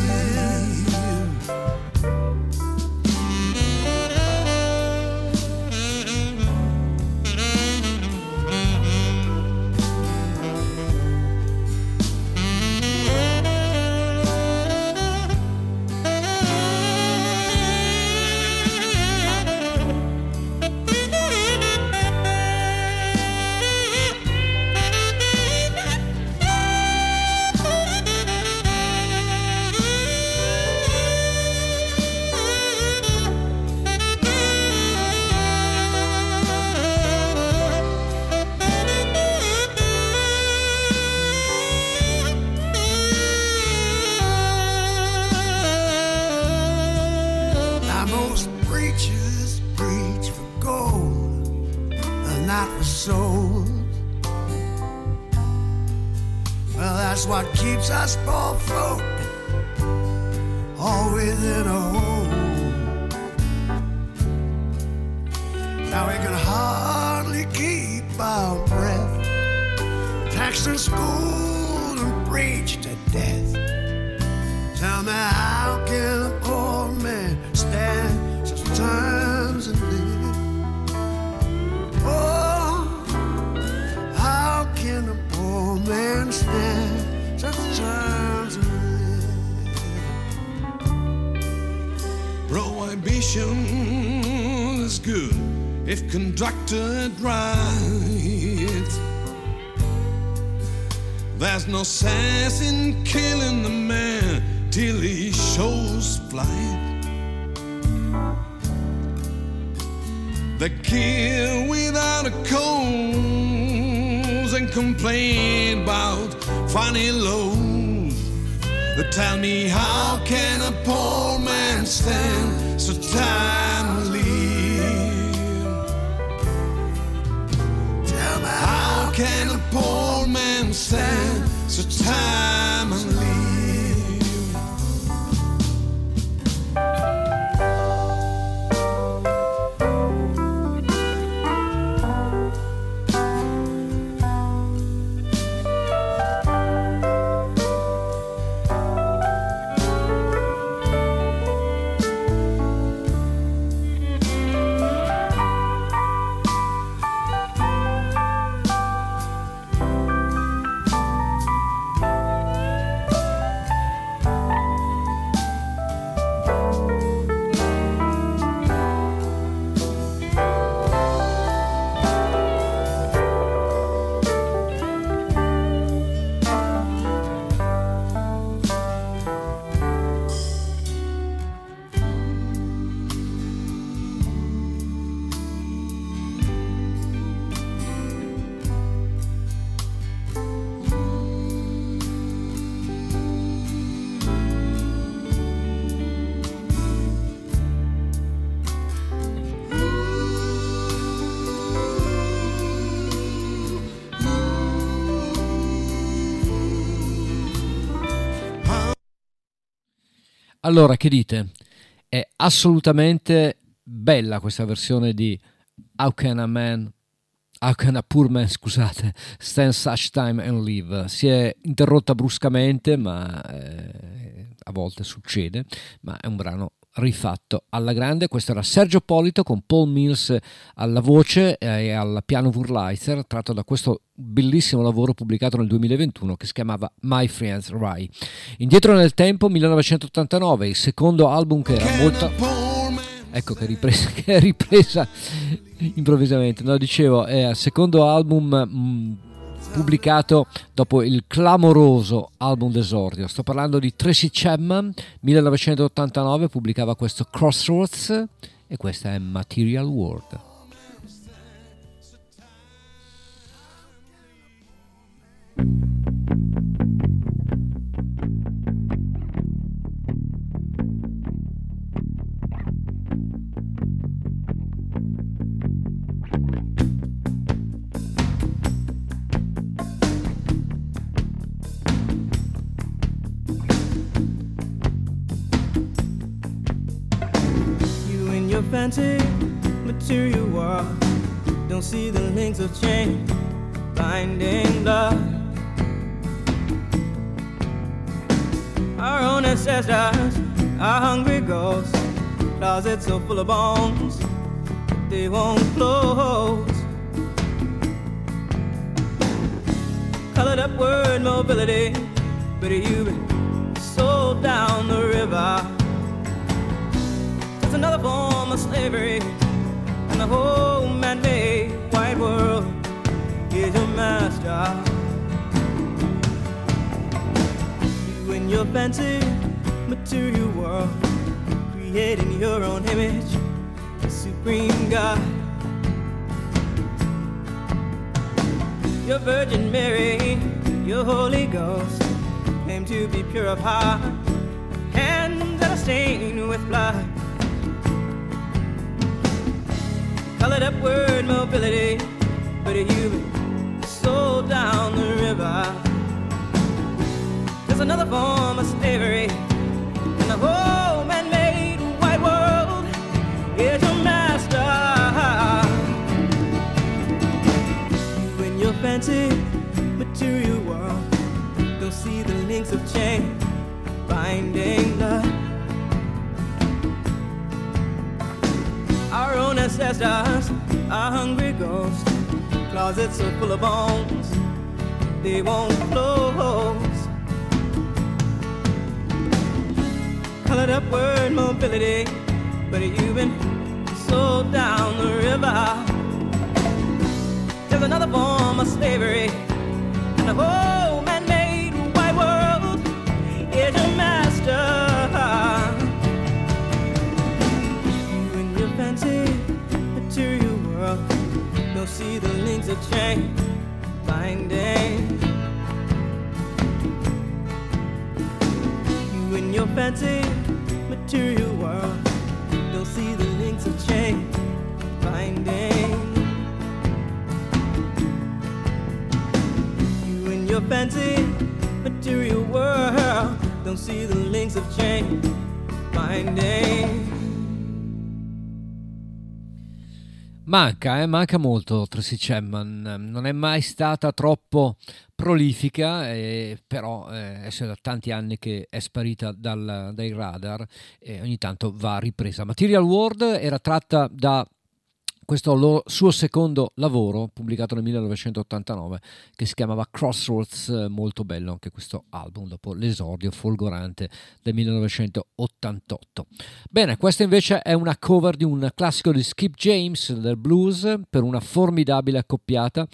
That's what keeps us both afloat, all within a home. Now we can hardly keep our breath, taxed and schooled and preached to death. Tell me, how can a poor man stand such times and live? Oh, how can a poor man stand times live? Prohibition is good if conducted right. There's no sense in killing a man till he shows fight. They kill without a cause and complain about funny lows. But tell me, how can a poor man stand so timely? Tell me, how can a poor man stand so timely? Allora, che dite? È assolutamente bella questa versione di How Can a Man, How Can a Poor Man, scusate, Stand Such Time and Live. Si è interrotta bruscamente, ma eh, a volte succede, ma è un brano rifatto alla grande. Questo era Sergio Polito con Paul Mills alla voce e al piano Wurlitzer, tratto da questo bellissimo lavoro pubblicato nel duemilaventuno che si chiamava My Friends Ry. Indietro nel tempo, millenovecentottantanove, il secondo album che era molto... ecco che è ripresa, che è ripresa improvvisamente, no, dicevo, è il secondo album mh, pubblicato dopo il clamoroso album d'esordio. Sto parlando di Tracy Chapman, millenovecentottantanove, pubblicava questo Crossroads e questa è Material World. Fancy material world, don't see the links of chain binding love. Our own ancestors, our hungry ghosts, closets so full of bones that they won't close. Colored up word mobility, but you've been sold down the river. Another form of slavery, and the whole man-made white world is your master. You and your fancy material world, creating your own image, the supreme God. Your Virgin Mary, your Holy Ghost, claim to be pure of heart, hands that are stained with blood. Colored upward mobility, but you've been sold down the river. There's another form of slavery, and the whole man-made white world is your master. You and your fancy material world don't see the links of chain binding love. Our own ancestors, our hungry ghosts, closets so full of bones, they won't close. Colored upward mobility, but you've been sold down the river. There's another form of slavery, and the whole man-made white world is your master. Material world, don't see the links of chain binding. You and your fancy material world, don't see the links of chain binding. You and your fancy material world, don't see the links of chain binding. Manca, eh? Manca molto Tracy Chapman, non è mai stata troppo prolifica, eh, però eh, è da tanti anni che è sparita dal, dai radar e ogni tanto va ripresa. Material World era tratta da questo lo, suo secondo lavoro pubblicato nel millenovecentottantanove che si chiamava Crossroads, molto bello anche questo album dopo l'esordio folgorante del millenovecentottantotto. Bene, questa invece è una cover di un classico di Skip James del blues per una formidabile accoppiata.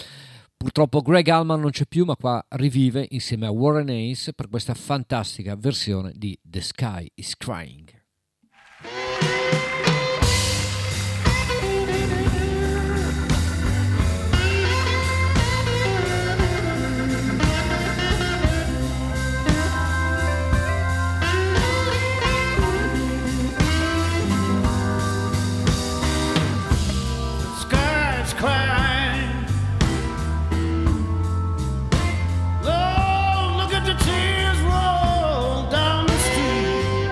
Purtroppo Greg Allman non c'è più, ma qua rivive insieme a Warren Haynes per questa fantastica versione di The Sky is Crying. Crying. Oh, look at the tears roll down the street.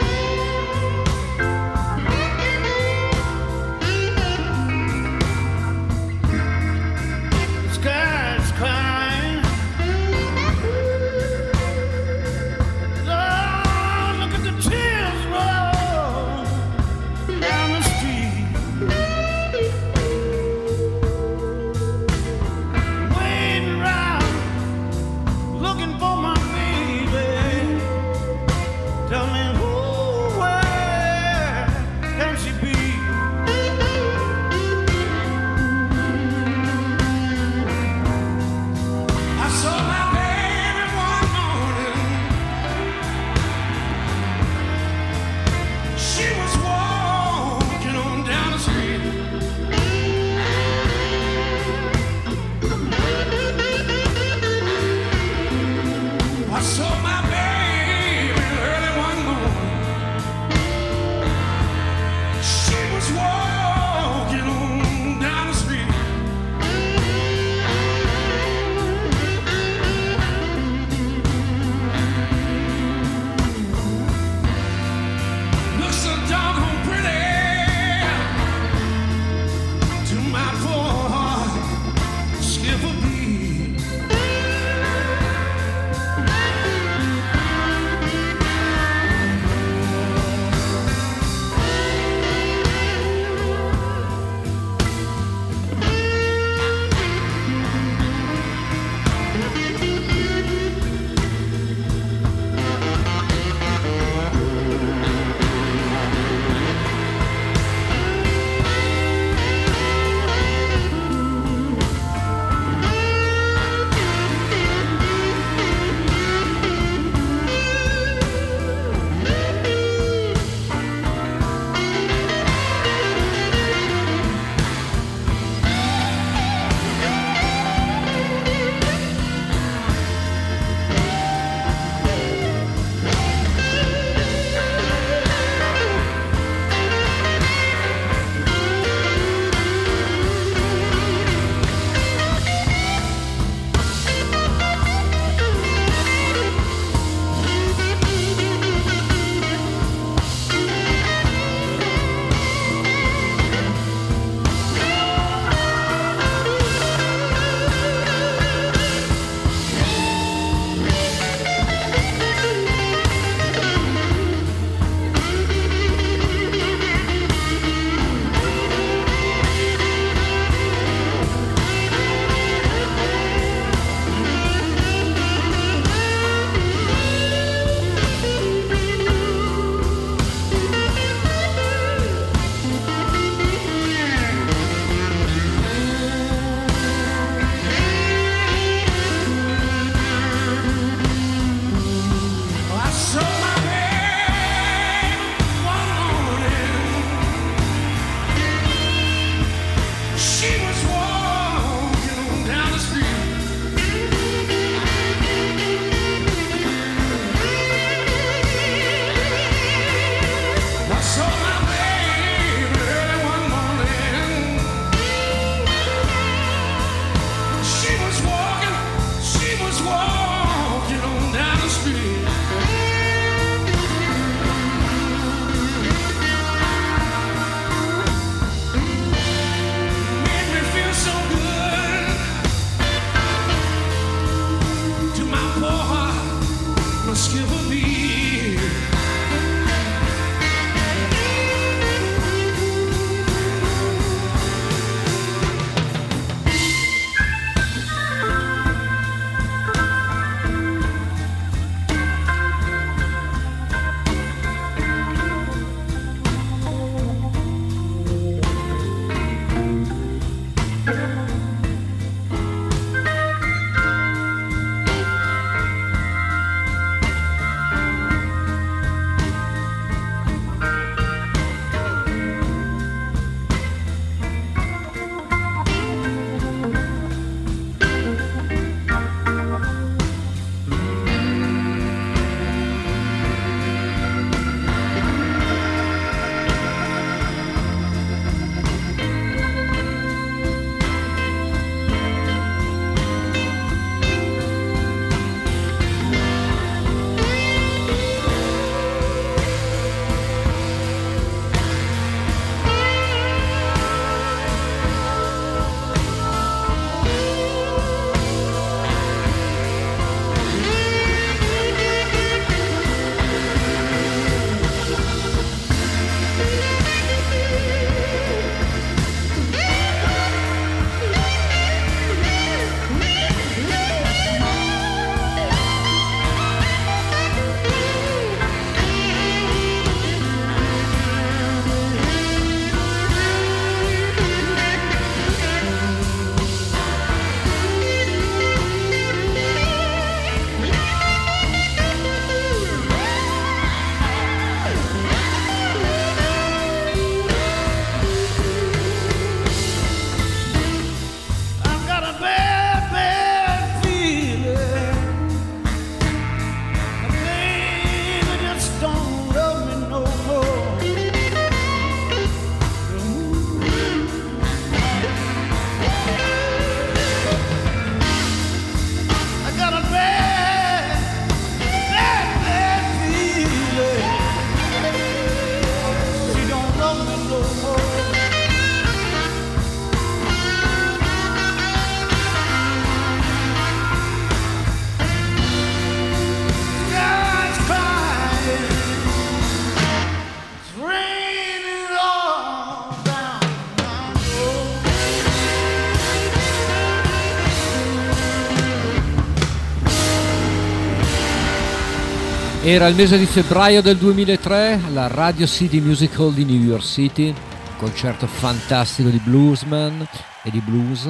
Era il mese di febbraio del duemilatré alla Radio City Music Hall di New York City, concerto fantastico di bluesman e di blues.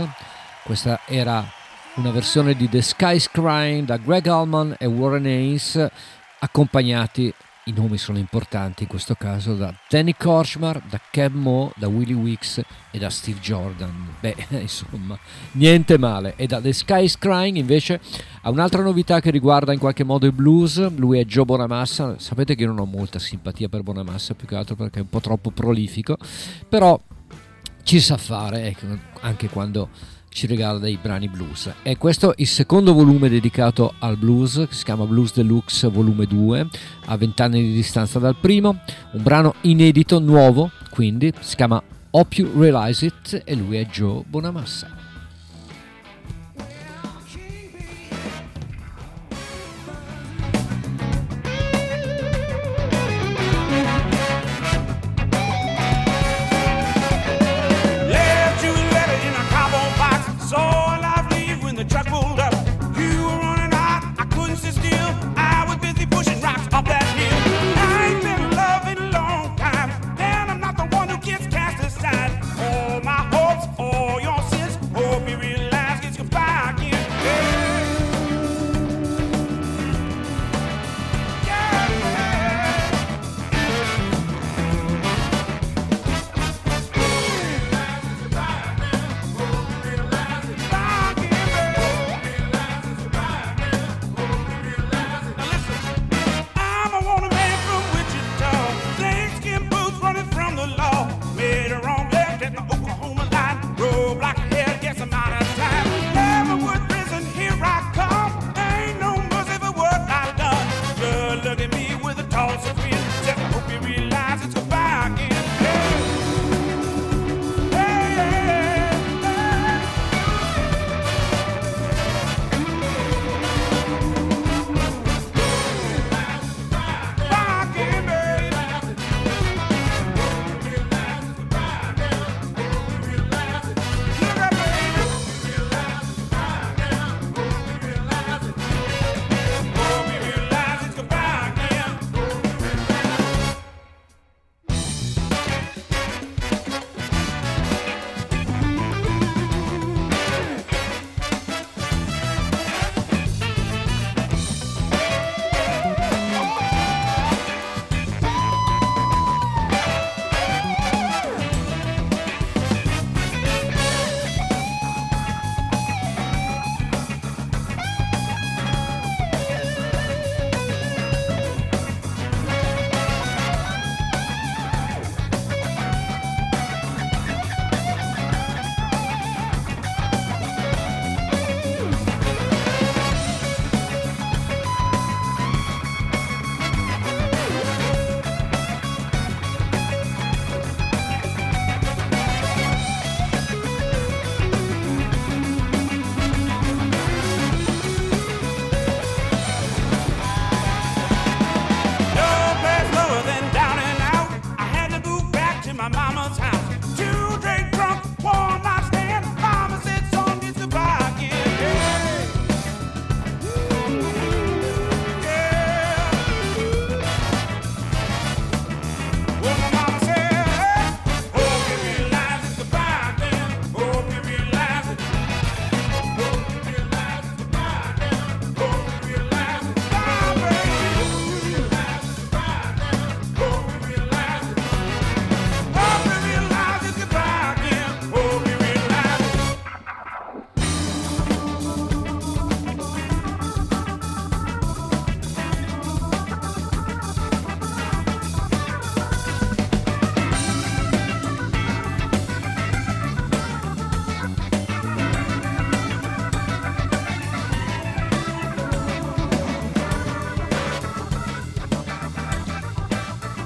Questa era una versione di The Sky's Crying da Greg Allman e Warren Haynes, accompagnati, i nomi sono importanti in questo caso, da Danny Korshmar, da Cab Moe, da Willie Weeks e da Steve Jordan. Beh, insomma, niente male. E da The Sky's Crying invece ha un'altra novità che riguarda in qualche modo il blues. Lui è Joe Bonamassa. Sapete che io non ho molta simpatia per Bonamassa, più che altro perché è un po' troppo prolifico, però ci sa fare, ecco, anche quando ci regala dei brani blues. E questo è il secondo volume dedicato al blues, che si chiama Blues Deluxe volume due, a vent'anni di distanza dal primo, un brano inedito, nuovo, quindi si chiama Hope You Realize It e lui è Joe Bonamassa.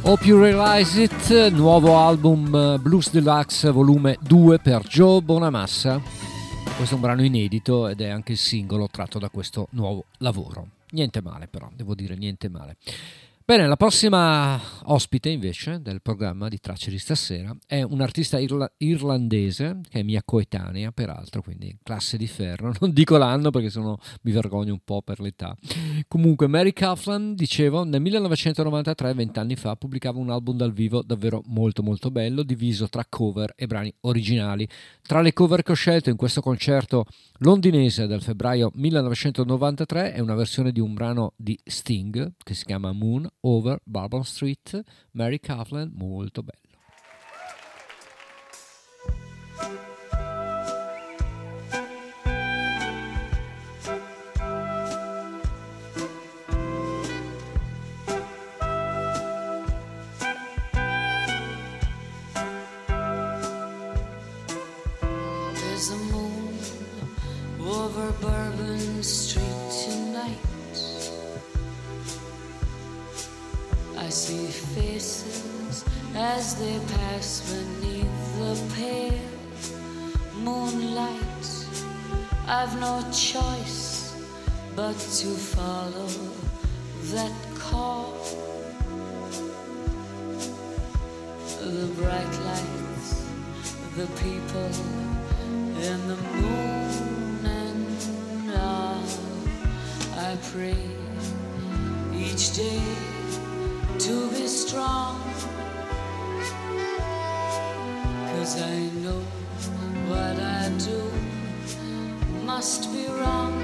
Hope You Realize It, nuovo album Blues Deluxe volume due per Joe Bonamassa. Questo è un brano inedito ed è anche il singolo tratto da questo nuovo lavoro. Niente male però, devo dire niente male. Bene, la prossima ospite invece del programma di Tracce di stasera è un'artista irla- irlandese che è mia coetanea peraltro, quindi classe di ferro, non dico l'anno perché sennò mi vergogno un po' per l'età. Comunque Mary Coughlan, dicevo, nel millenovecentonovantatré, vent'anni fa, pubblicava un album dal vivo davvero molto molto bello, diviso tra cover e brani originali. Tra le cover che ho scelto in questo concerto londinese del febbraio millenovecentonovantatré è una versione di un brano di Sting che si chiama Moon Over Bourbon Street, Mary Coughlan, molto bello. There's a moon over Bourbon Street tonight. I see faces as they pass beneath the pale moonlight. I've no choice but to follow that call. The bright lights, the people, and the moon and all. I pray each day to be strong, 'cause I know what I do must be wrong.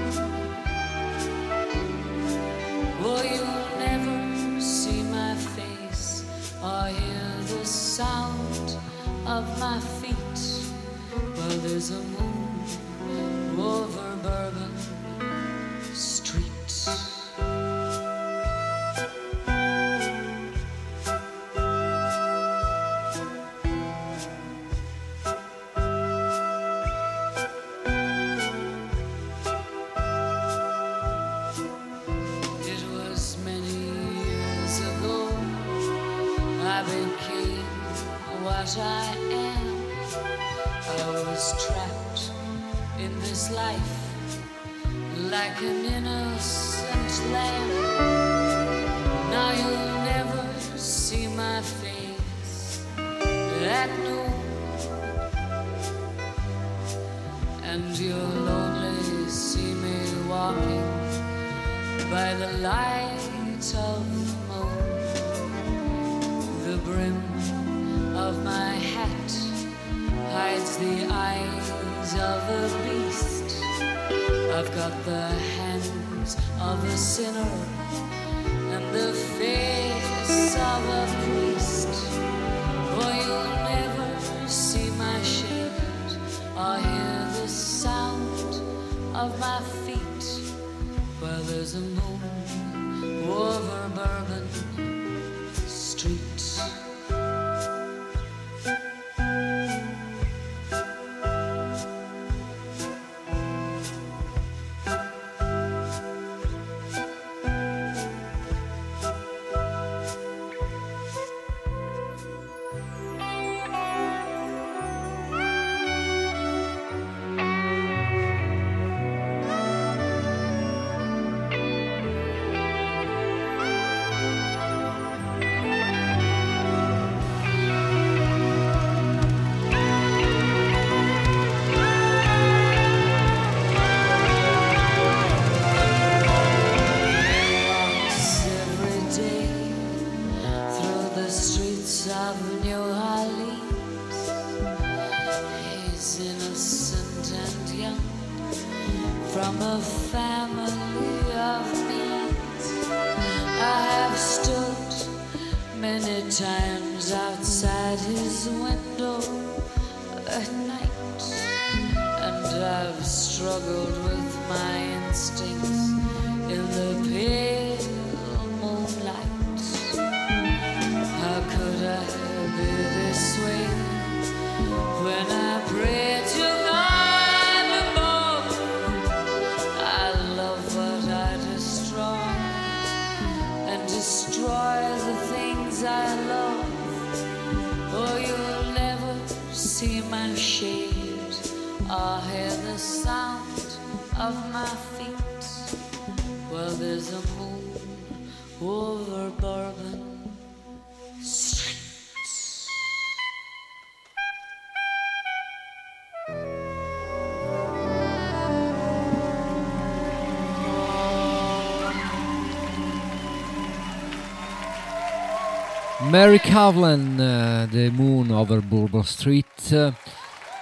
Oh, you'll never see my face or hear the sound of my feet. Well, there's a moon over Bourbon Street. I am. I was trapped in this life like an innocent lamb. Now you'll never see my face at noon, and you'll only see me walking by the light of the moon. The brim of my hat hides the eyes of a beast. I've got the hands of a sinner and the face of a priest. For you'll never see my shape or hear the sound of my feet. Well, there's a moon over Bourbon Street. over Bergen streets. Mary Coughlan, uh, The Moon Over Bourbon Street.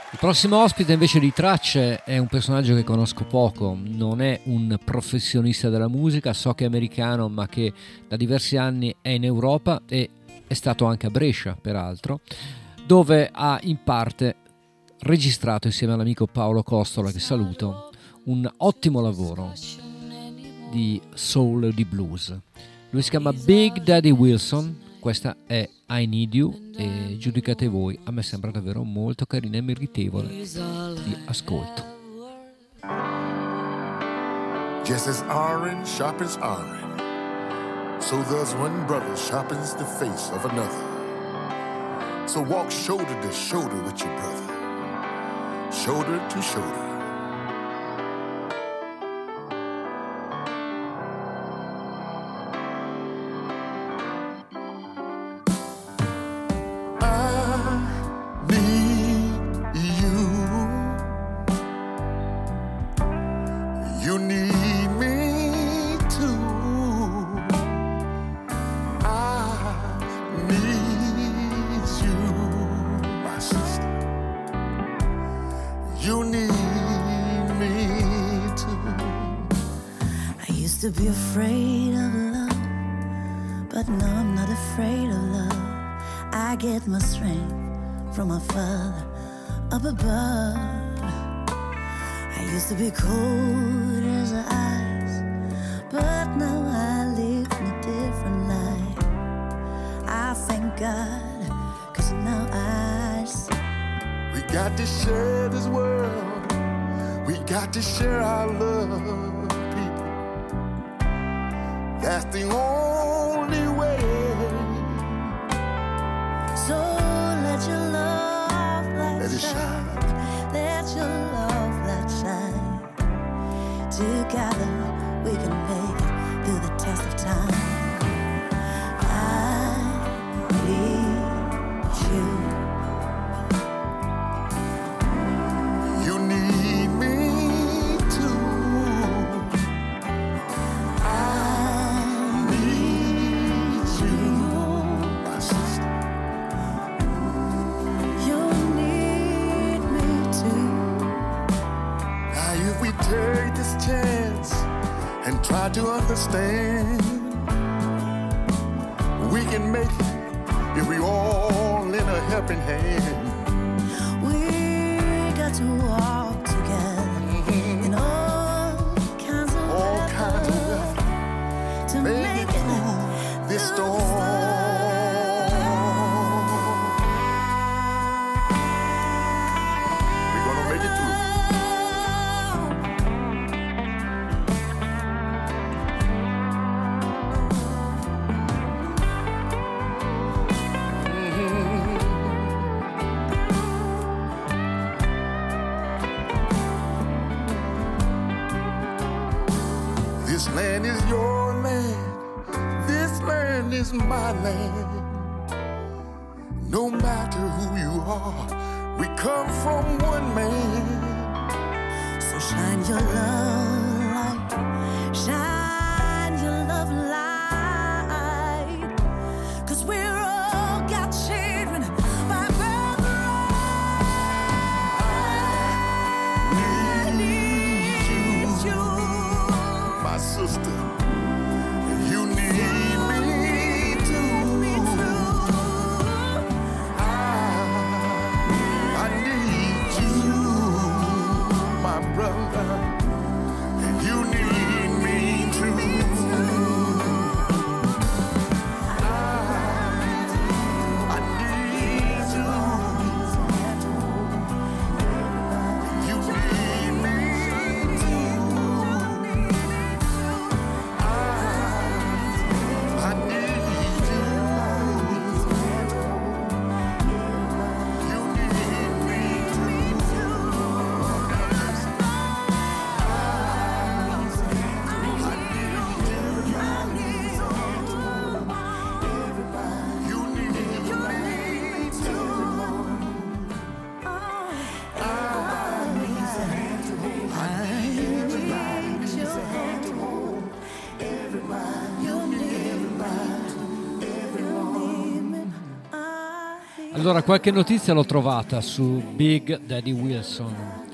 Il prossimo ospite invece di Tracce è un personaggio che conosco poco, non è un professionista della musica, so che è americano ma che da diversi anni è in Europa e è stato anche a Brescia peraltro, dove ha in parte registrato insieme all'amico Paolo Costola, che saluto, un ottimo lavoro di soul e di blues. Lui si chiama Big Daddy Wilson, questa è I Need You e giudicate voi, a me sembra davvero molto carina e meritevole di ascolto. Just as iron sharpens iron, so does one brother sharpens the face of another. So walk shoulder to shoulder with your brother, shoulder to shoulder. Allora, qualche notizia l'ho trovata su Big Daddy Wilson.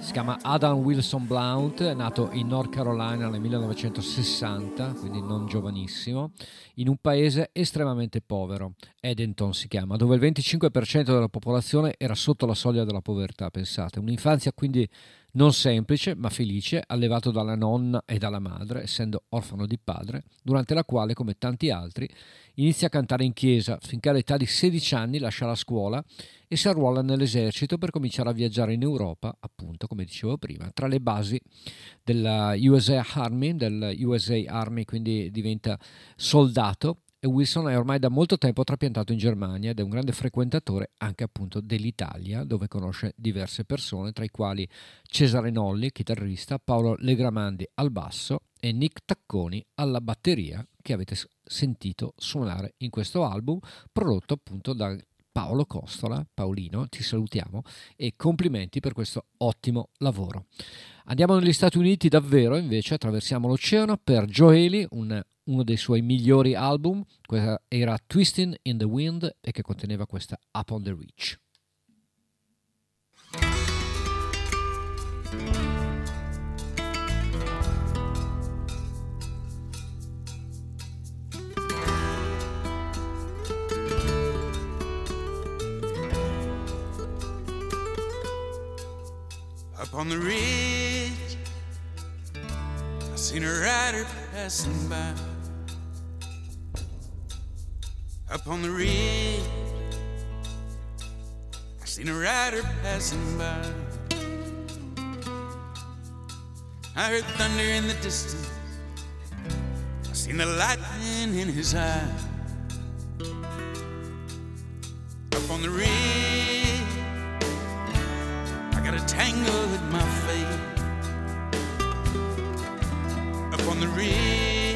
Si chiama Adam Wilson Blount, è nato in North Carolina nel millenovecentosessanta, quindi non giovanissimo, in un paese estremamente povero, Edenton si chiama, dove il venticinque per cento della popolazione era sotto la soglia della povertà, pensate. Un'infanzia quindi non semplice, ma felice, allevato dalla nonna e dalla madre, essendo orfano di padre, durante la quale, come tanti altri, inizia a cantare in chiesa, finché all'età di sedici anni lascia la scuola e si arruola nell'esercito per cominciare a viaggiare in Europa, appunto, come dicevo prima, tra le basi della U S A Army, del U S A Army, quindi diventa soldato. E Wilson è ormai da molto tempo trapiantato in Germania ed è un grande frequentatore anche appunto dell'Italia, dove conosce diverse persone, tra i quali Cesare Nolli, chitarrista, Paolo Legramandi al basso e Nick Tacconi alla batteria, che avete sentito suonare in questo album prodotto appunto da Paolo Costola. Paolino, ti salutiamo e complimenti per questo ottimo lavoro. Andiamo negli Stati Uniti davvero, invece attraversiamo l'oceano per Joely, un uno dei suoi migliori album. Questa era Twisting in the Wind e che conteneva questa Up on the Ridge. Up on the ridge I seen a rider passing by. Up on the ridge I seen a rider passing by. I heard thunder in the distance, I seen the lightning in his eye. Up on the ridge I got a tangle with my fate. Up on the ridge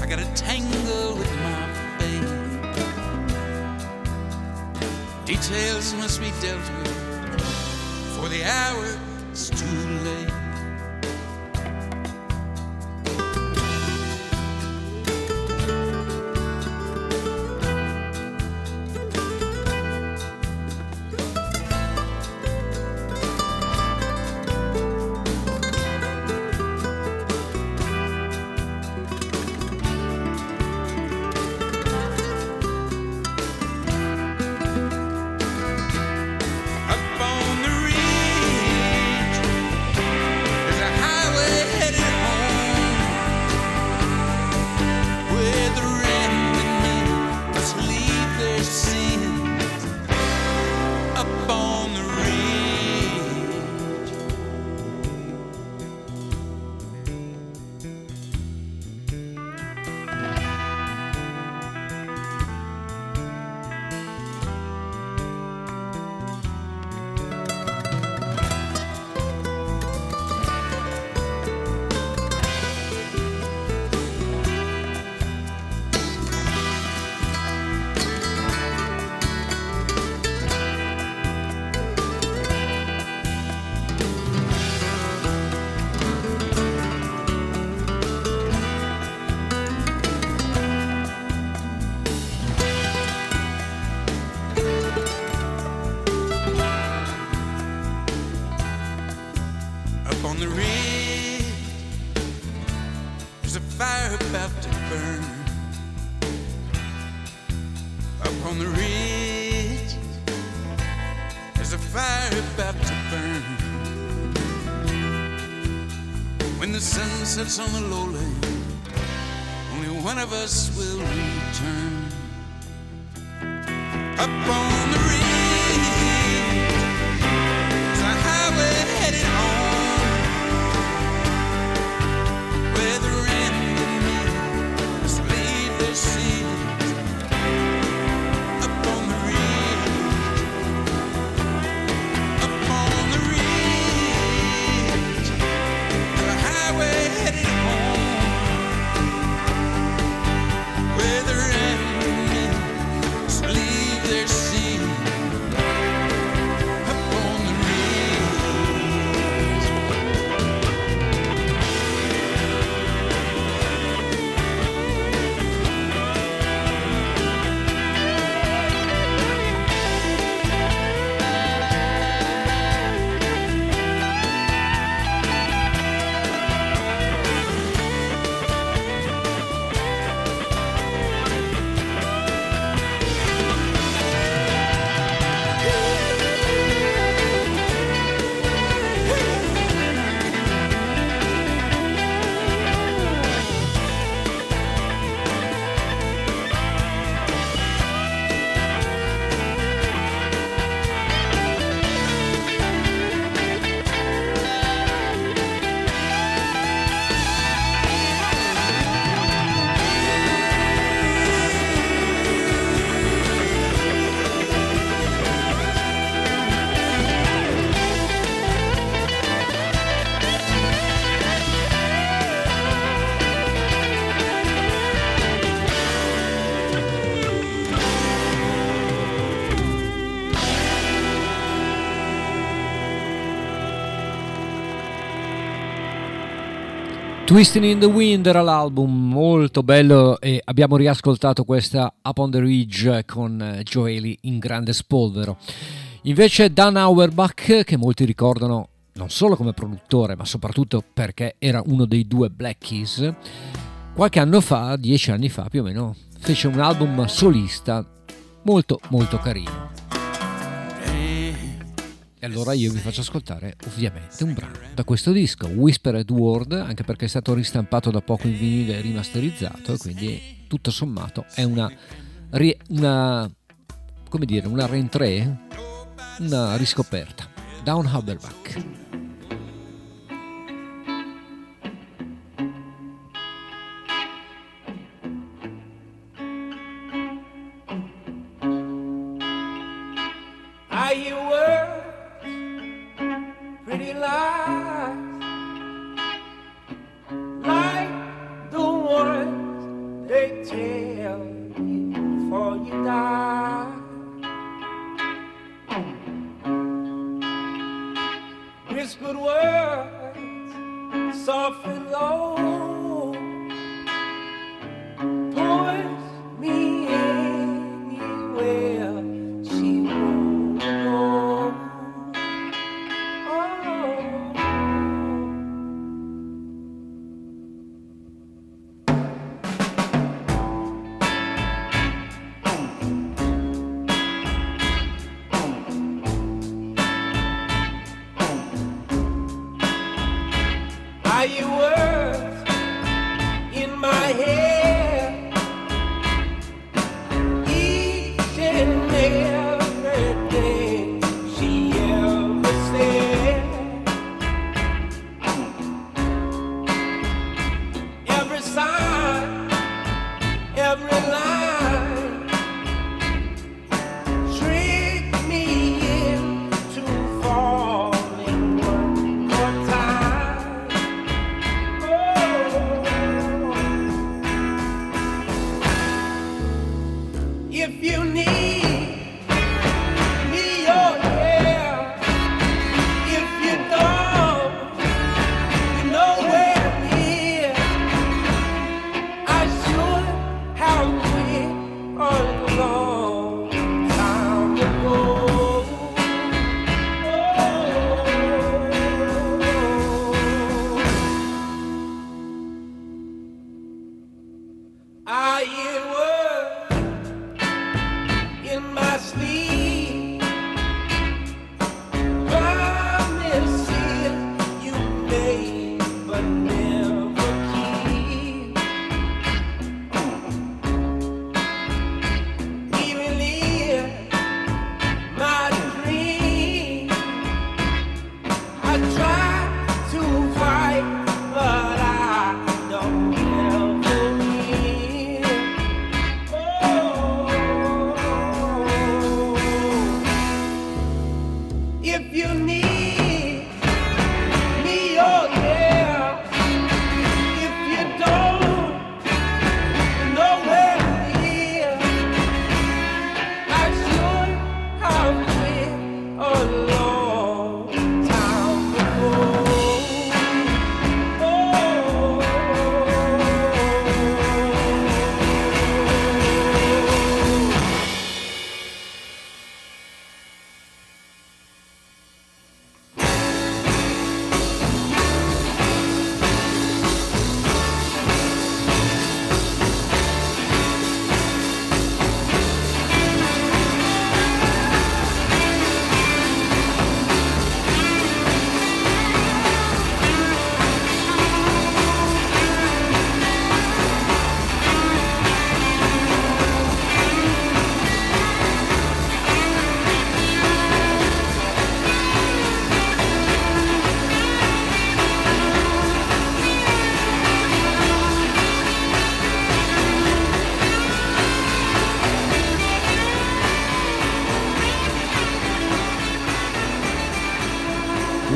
I got a tangle with my fate. Details must be dealt with, for the hour is too late. Sunsets on the lowland, only one of us will return. Up on the ridge, it's a highway headed home, where the rambling men must leave their seeds. Up on the ridge, up on the ridge, the highway. Where the remnants leave their seed. Twisting in the Wind era l'album, molto bello, e abbiamo riascoltato questa Up on the Ridge con Joely in grande spolvero. Invece Dan Auerbach, che molti ricordano non solo come produttore ma soprattutto perché era uno dei due Black Keys, qualche anno fa, dieci anni fa più o meno, fece un album solista molto molto carino. E allora io vi faccio ascoltare ovviamente un brano da questo disco, Whispered Word, anche perché è stato ristampato da poco in vinile e rimasterizzato, e quindi tutto sommato è una, una come dire, una rentrée, una riscoperta. Dan Auerbach.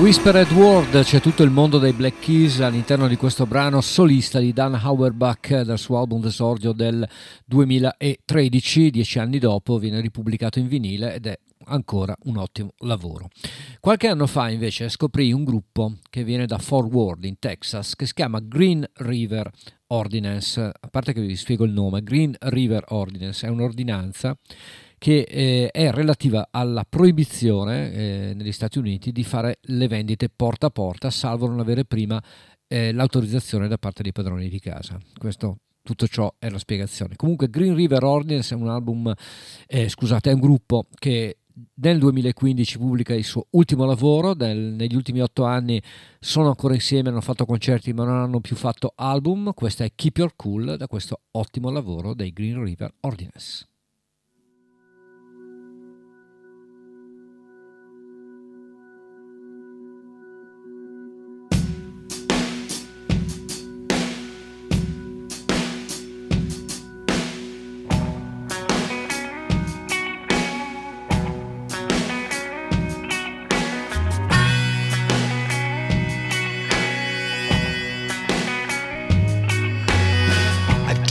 Whispered Word, c'è tutto il mondo dei Black Keys all'interno di questo brano solista di Dan Auerbach dal suo album d'esordio del duemilatredici, dieci anni dopo viene ripubblicato in vinile ed è ancora un ottimo lavoro. Qualche anno fa invece scoprì un gruppo che viene da Fort Worth in Texas che si chiama Green River Ordinance. A parte che vi spiego il nome, Green River Ordinance è un'ordinanza che eh, è relativa alla proibizione eh, negli Stati Uniti di fare le vendite porta a porta, salvo non avere prima eh, l'autorizzazione da parte dei padroni di casa. Questo Tutto ciò è la spiegazione. Comunque Green River Ordinance è un album, eh, scusate, è un gruppo che nel duemilaquindici pubblica il suo ultimo lavoro. Del, negli ultimi otto anni sono ancora insieme, hanno fatto concerti ma non hanno più fatto album. Questa è Keep Your Cool, da questo ottimo lavoro dei Green River Ordinance.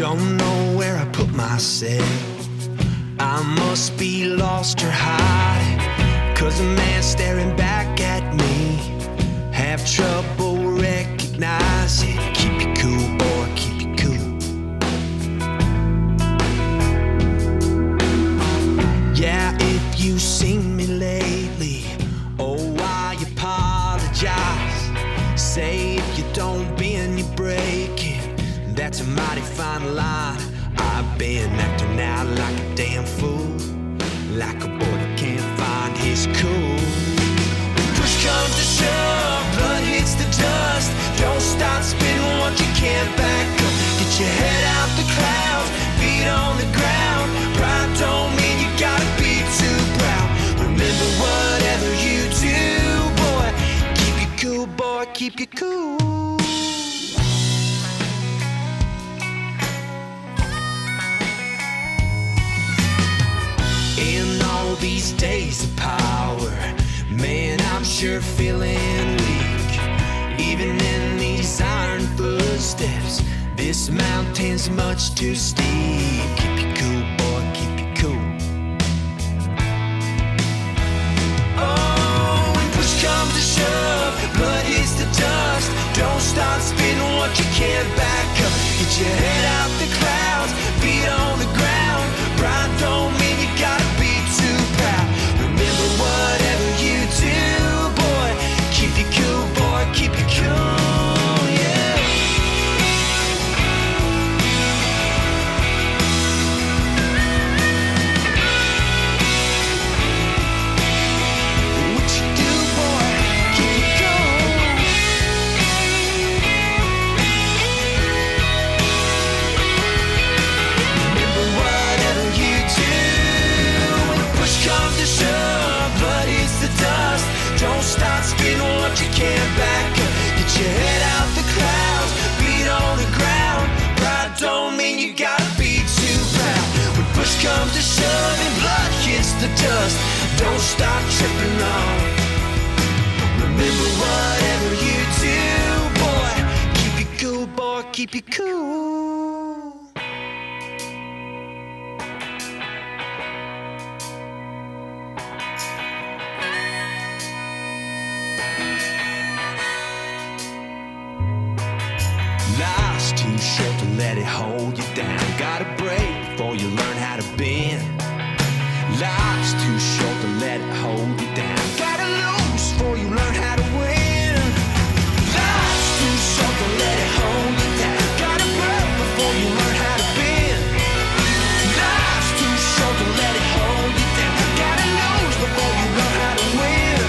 Don't know where I put myself, I must be lost or high, 'cause the man staring back at me, have trouble recognizing. Keep it cool, boy, keep it cool. Yeah, if you seen me lately, oh, I apologize. Say if you don't bend, you break it. That's a mighty fine line. I've been acting out like a damn fool, like a boy that can't find his cool. Push comes to shove, blood hits the dust. Don't stop spinning what you can't back up. Get your head out the clouds, feet on the ground. Pride don't mean you gotta be too proud. Remember whatever you do, boy, keep you cool, boy, keep you cool. In all these days of power, man, I'm sure feeling weak. Even in these iron footsteps, this mountain's much too steep. Keep you cool, boy, keep you cool. Oh, when push comes to shove, blood hits the dust. Don't start spinning what you can't back up. Get your head out the clouds, feet on the ground. Pride don't mean you gotta be too proud. Remember whatever you do, boy, keep you cool, boy, keep you cool, yeah. What you do, boy, keep you cool. Remember whatever you do. Comes to shove, blood hits the dust. Don't stop spinning what you can't back up. Get your head out the clouds, beat on the ground. Pride don't mean you gotta be too proud. When push comes to shove and blood hits the dust, don't stop tripping on. Remember whatever you do, boy, keep you cool, boy, keep you cool. Life's too short to let it hold you down. Gotta break before you learn how to bend. Life's too short to let it hold you down. Gotta lose before you learn how to win. Life's too short to let it hold you down. Gotta break before you learn how to bend. Life's too short to let it hold you down. Gotta lose before you learn how to win.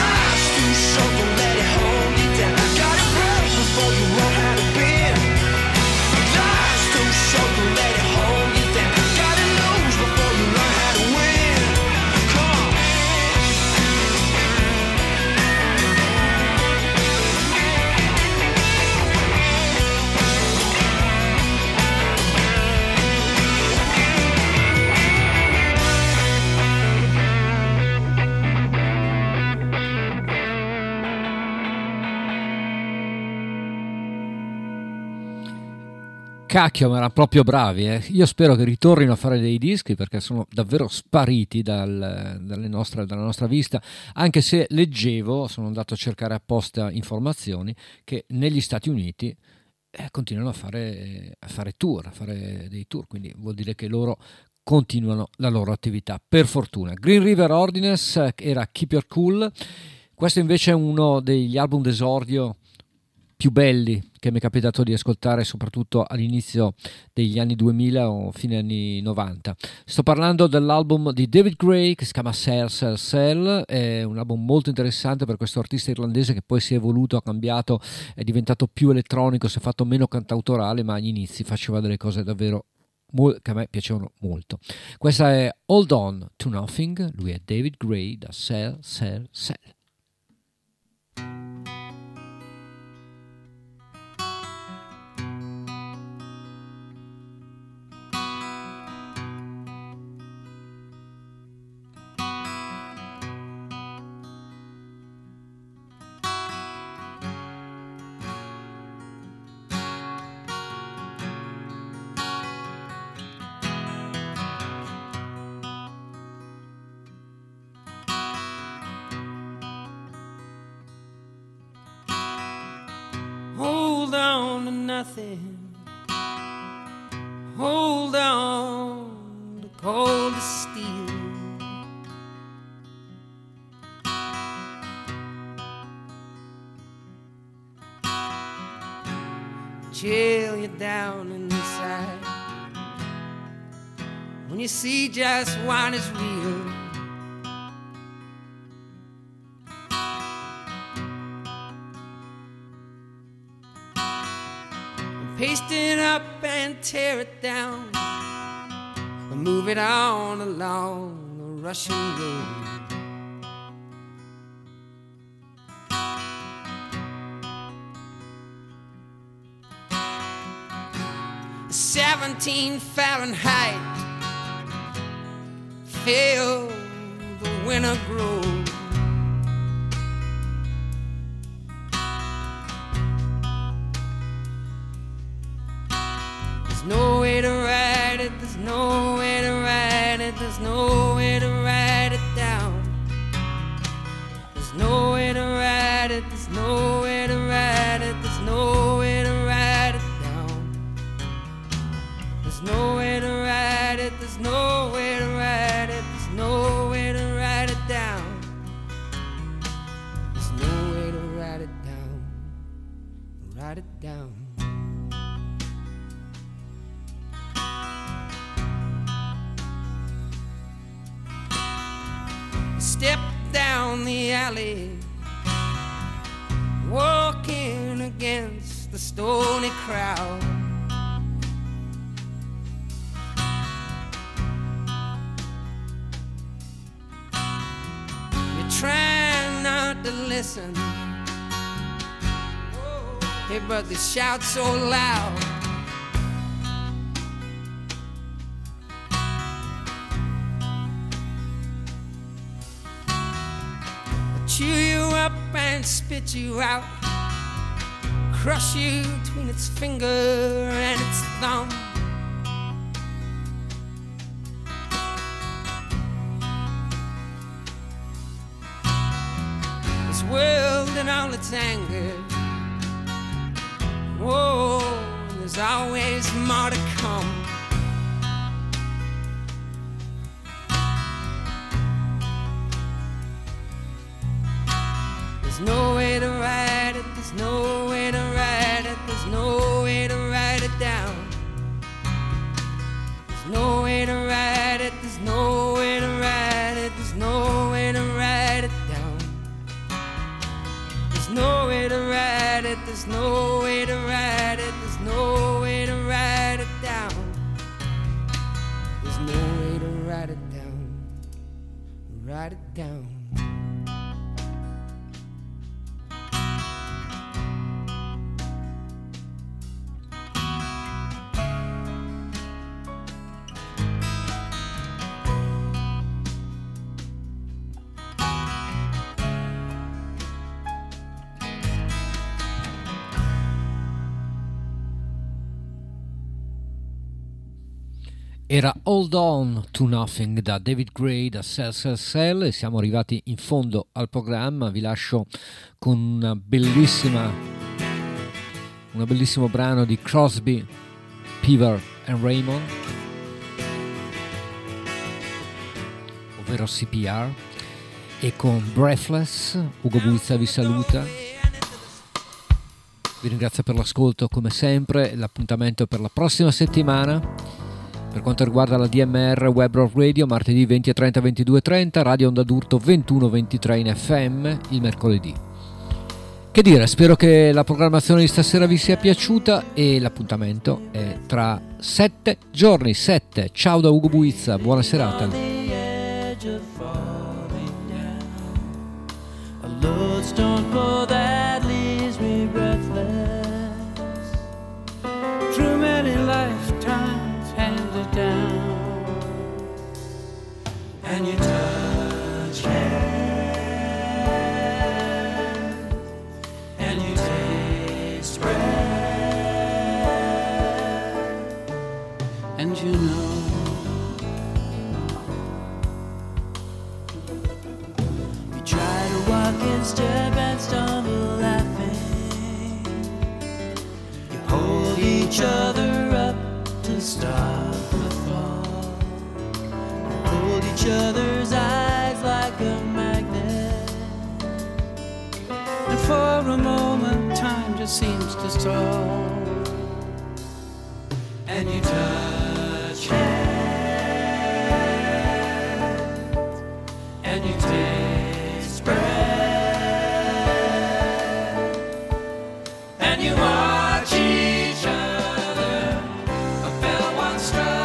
Life's too short to let it hold you down. Gotta break before you learn how to bend. Lies too short to let it hold you down. cacchio, ma erano proprio bravi, eh. Io spero che ritornino a fare dei dischi, perché sono davvero spariti dal, dalle nostre, dalla nostra vista, anche se leggevo, sono andato a cercare apposta informazioni, che negli Stati Uniti eh, continuano a fare, a fare tour, a fare dei tour, quindi vuol dire che loro continuano la loro attività, per fortuna. Green River Ordinance era Keep Your Cool, questo invece è uno degli album d'esordio più belli che mi è capitato di ascoltare, soprattutto all'inizio degli anni duemila o fine anni novanta. Sto parlando dell'album di David Gray che si chiama Sell, Sell, Sell, è un album molto interessante per questo artista irlandese che poi si è evoluto, ha cambiato, è diventato più elettronico, si è fatto meno cantautorale, ma agli inizi faceva delle cose davvero che a me piacevano molto. Questa è Hold On To Nothing, lui è David Gray da Sell, Sell, Sell. Nothing. Hold on to cold steel. Chill you down inside when you see just what is real. Paste it up and tear it down, move it on along the Russian road. Seventeen Fahrenheit, fill the winter grove. There's no way to write it down. There's no way to write it. There's no way to write it. There's no way to write it down. There's no way to write it. There's no way to write it. There's no way to write it down. There's no way to write it down. Write it down. Step down the alley, walking against the stony crowd. You're trying not to listen, hey, but they shout so loud. Spit you out, crush you between its finger and its thumb. This world and all its anger, whoa, there's always more to come. There's no way to write it, there's no way to write it, there's no way to write it down. There's no way to write it, there's no way to write it, there's no way to write it down. There's no way to write it, there's no way to write it, there's no way to write it down. There's no way to write it down, write it down. Era Hold On to Nothing da David Gray da Cell Cell Cell, e siamo arrivati in fondo al programma. Vi lascio con una bellissima un bellissimo brano di Crosby, Peaver and Raymond, ovvero C P R, e con Breathless. Ugo Buizza vi saluta, vi ringrazio per l'ascolto come sempre. L'appuntamento per la prossima settimana. Per quanto riguarda la D M R Web Radio, martedì venti e trenta, ventidue e trenta, Radio Onda d'Urto ventuno e ventitré in F M il mercoledì. Che dire, spero che la programmazione di stasera vi sia piaciuta e l'appuntamento è tra sette giorni. sette Ciao da Ugo Buizza, buona serata. Down, and you touch hands, and you taste breath, and you know you try to walk in step and stumble laughing. You hold each other up to stop. Hold each other's eyes like a magnet, and for a moment time just seems to stall. And you touch hands, and you taste breath, and you watch each other. A bell once struck.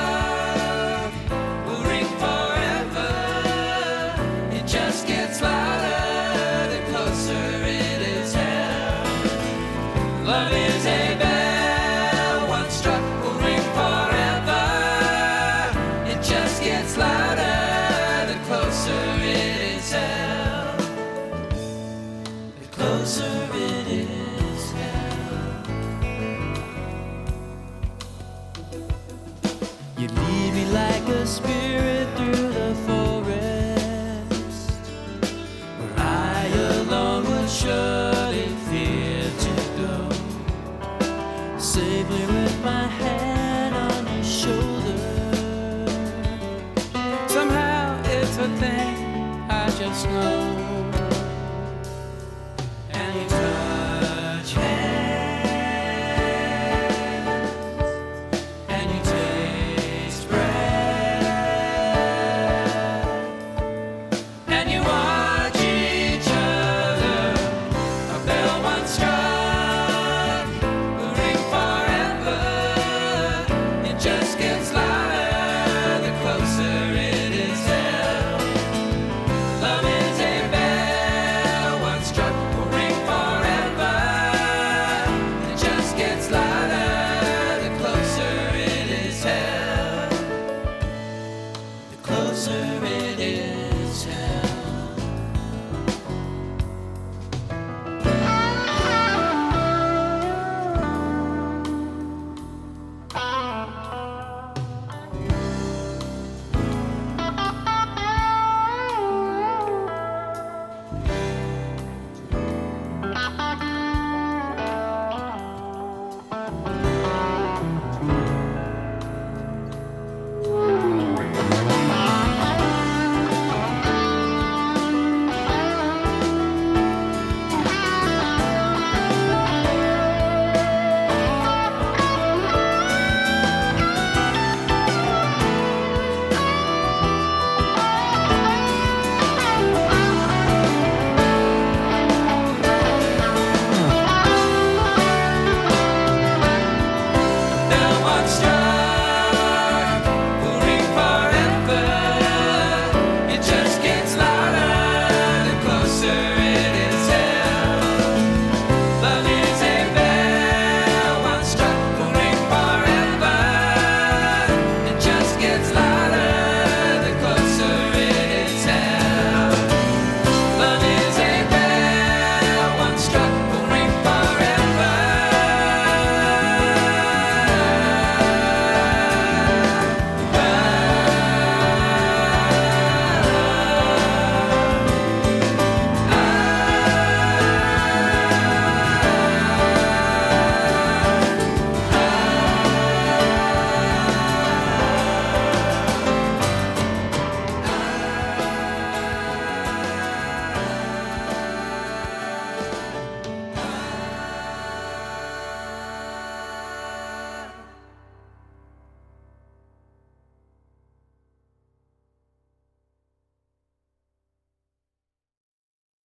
Spirit through the forest, where I alone was shut in fear to go. Safely with my hand on his shoulder, somehow it's a thing I just know. You are.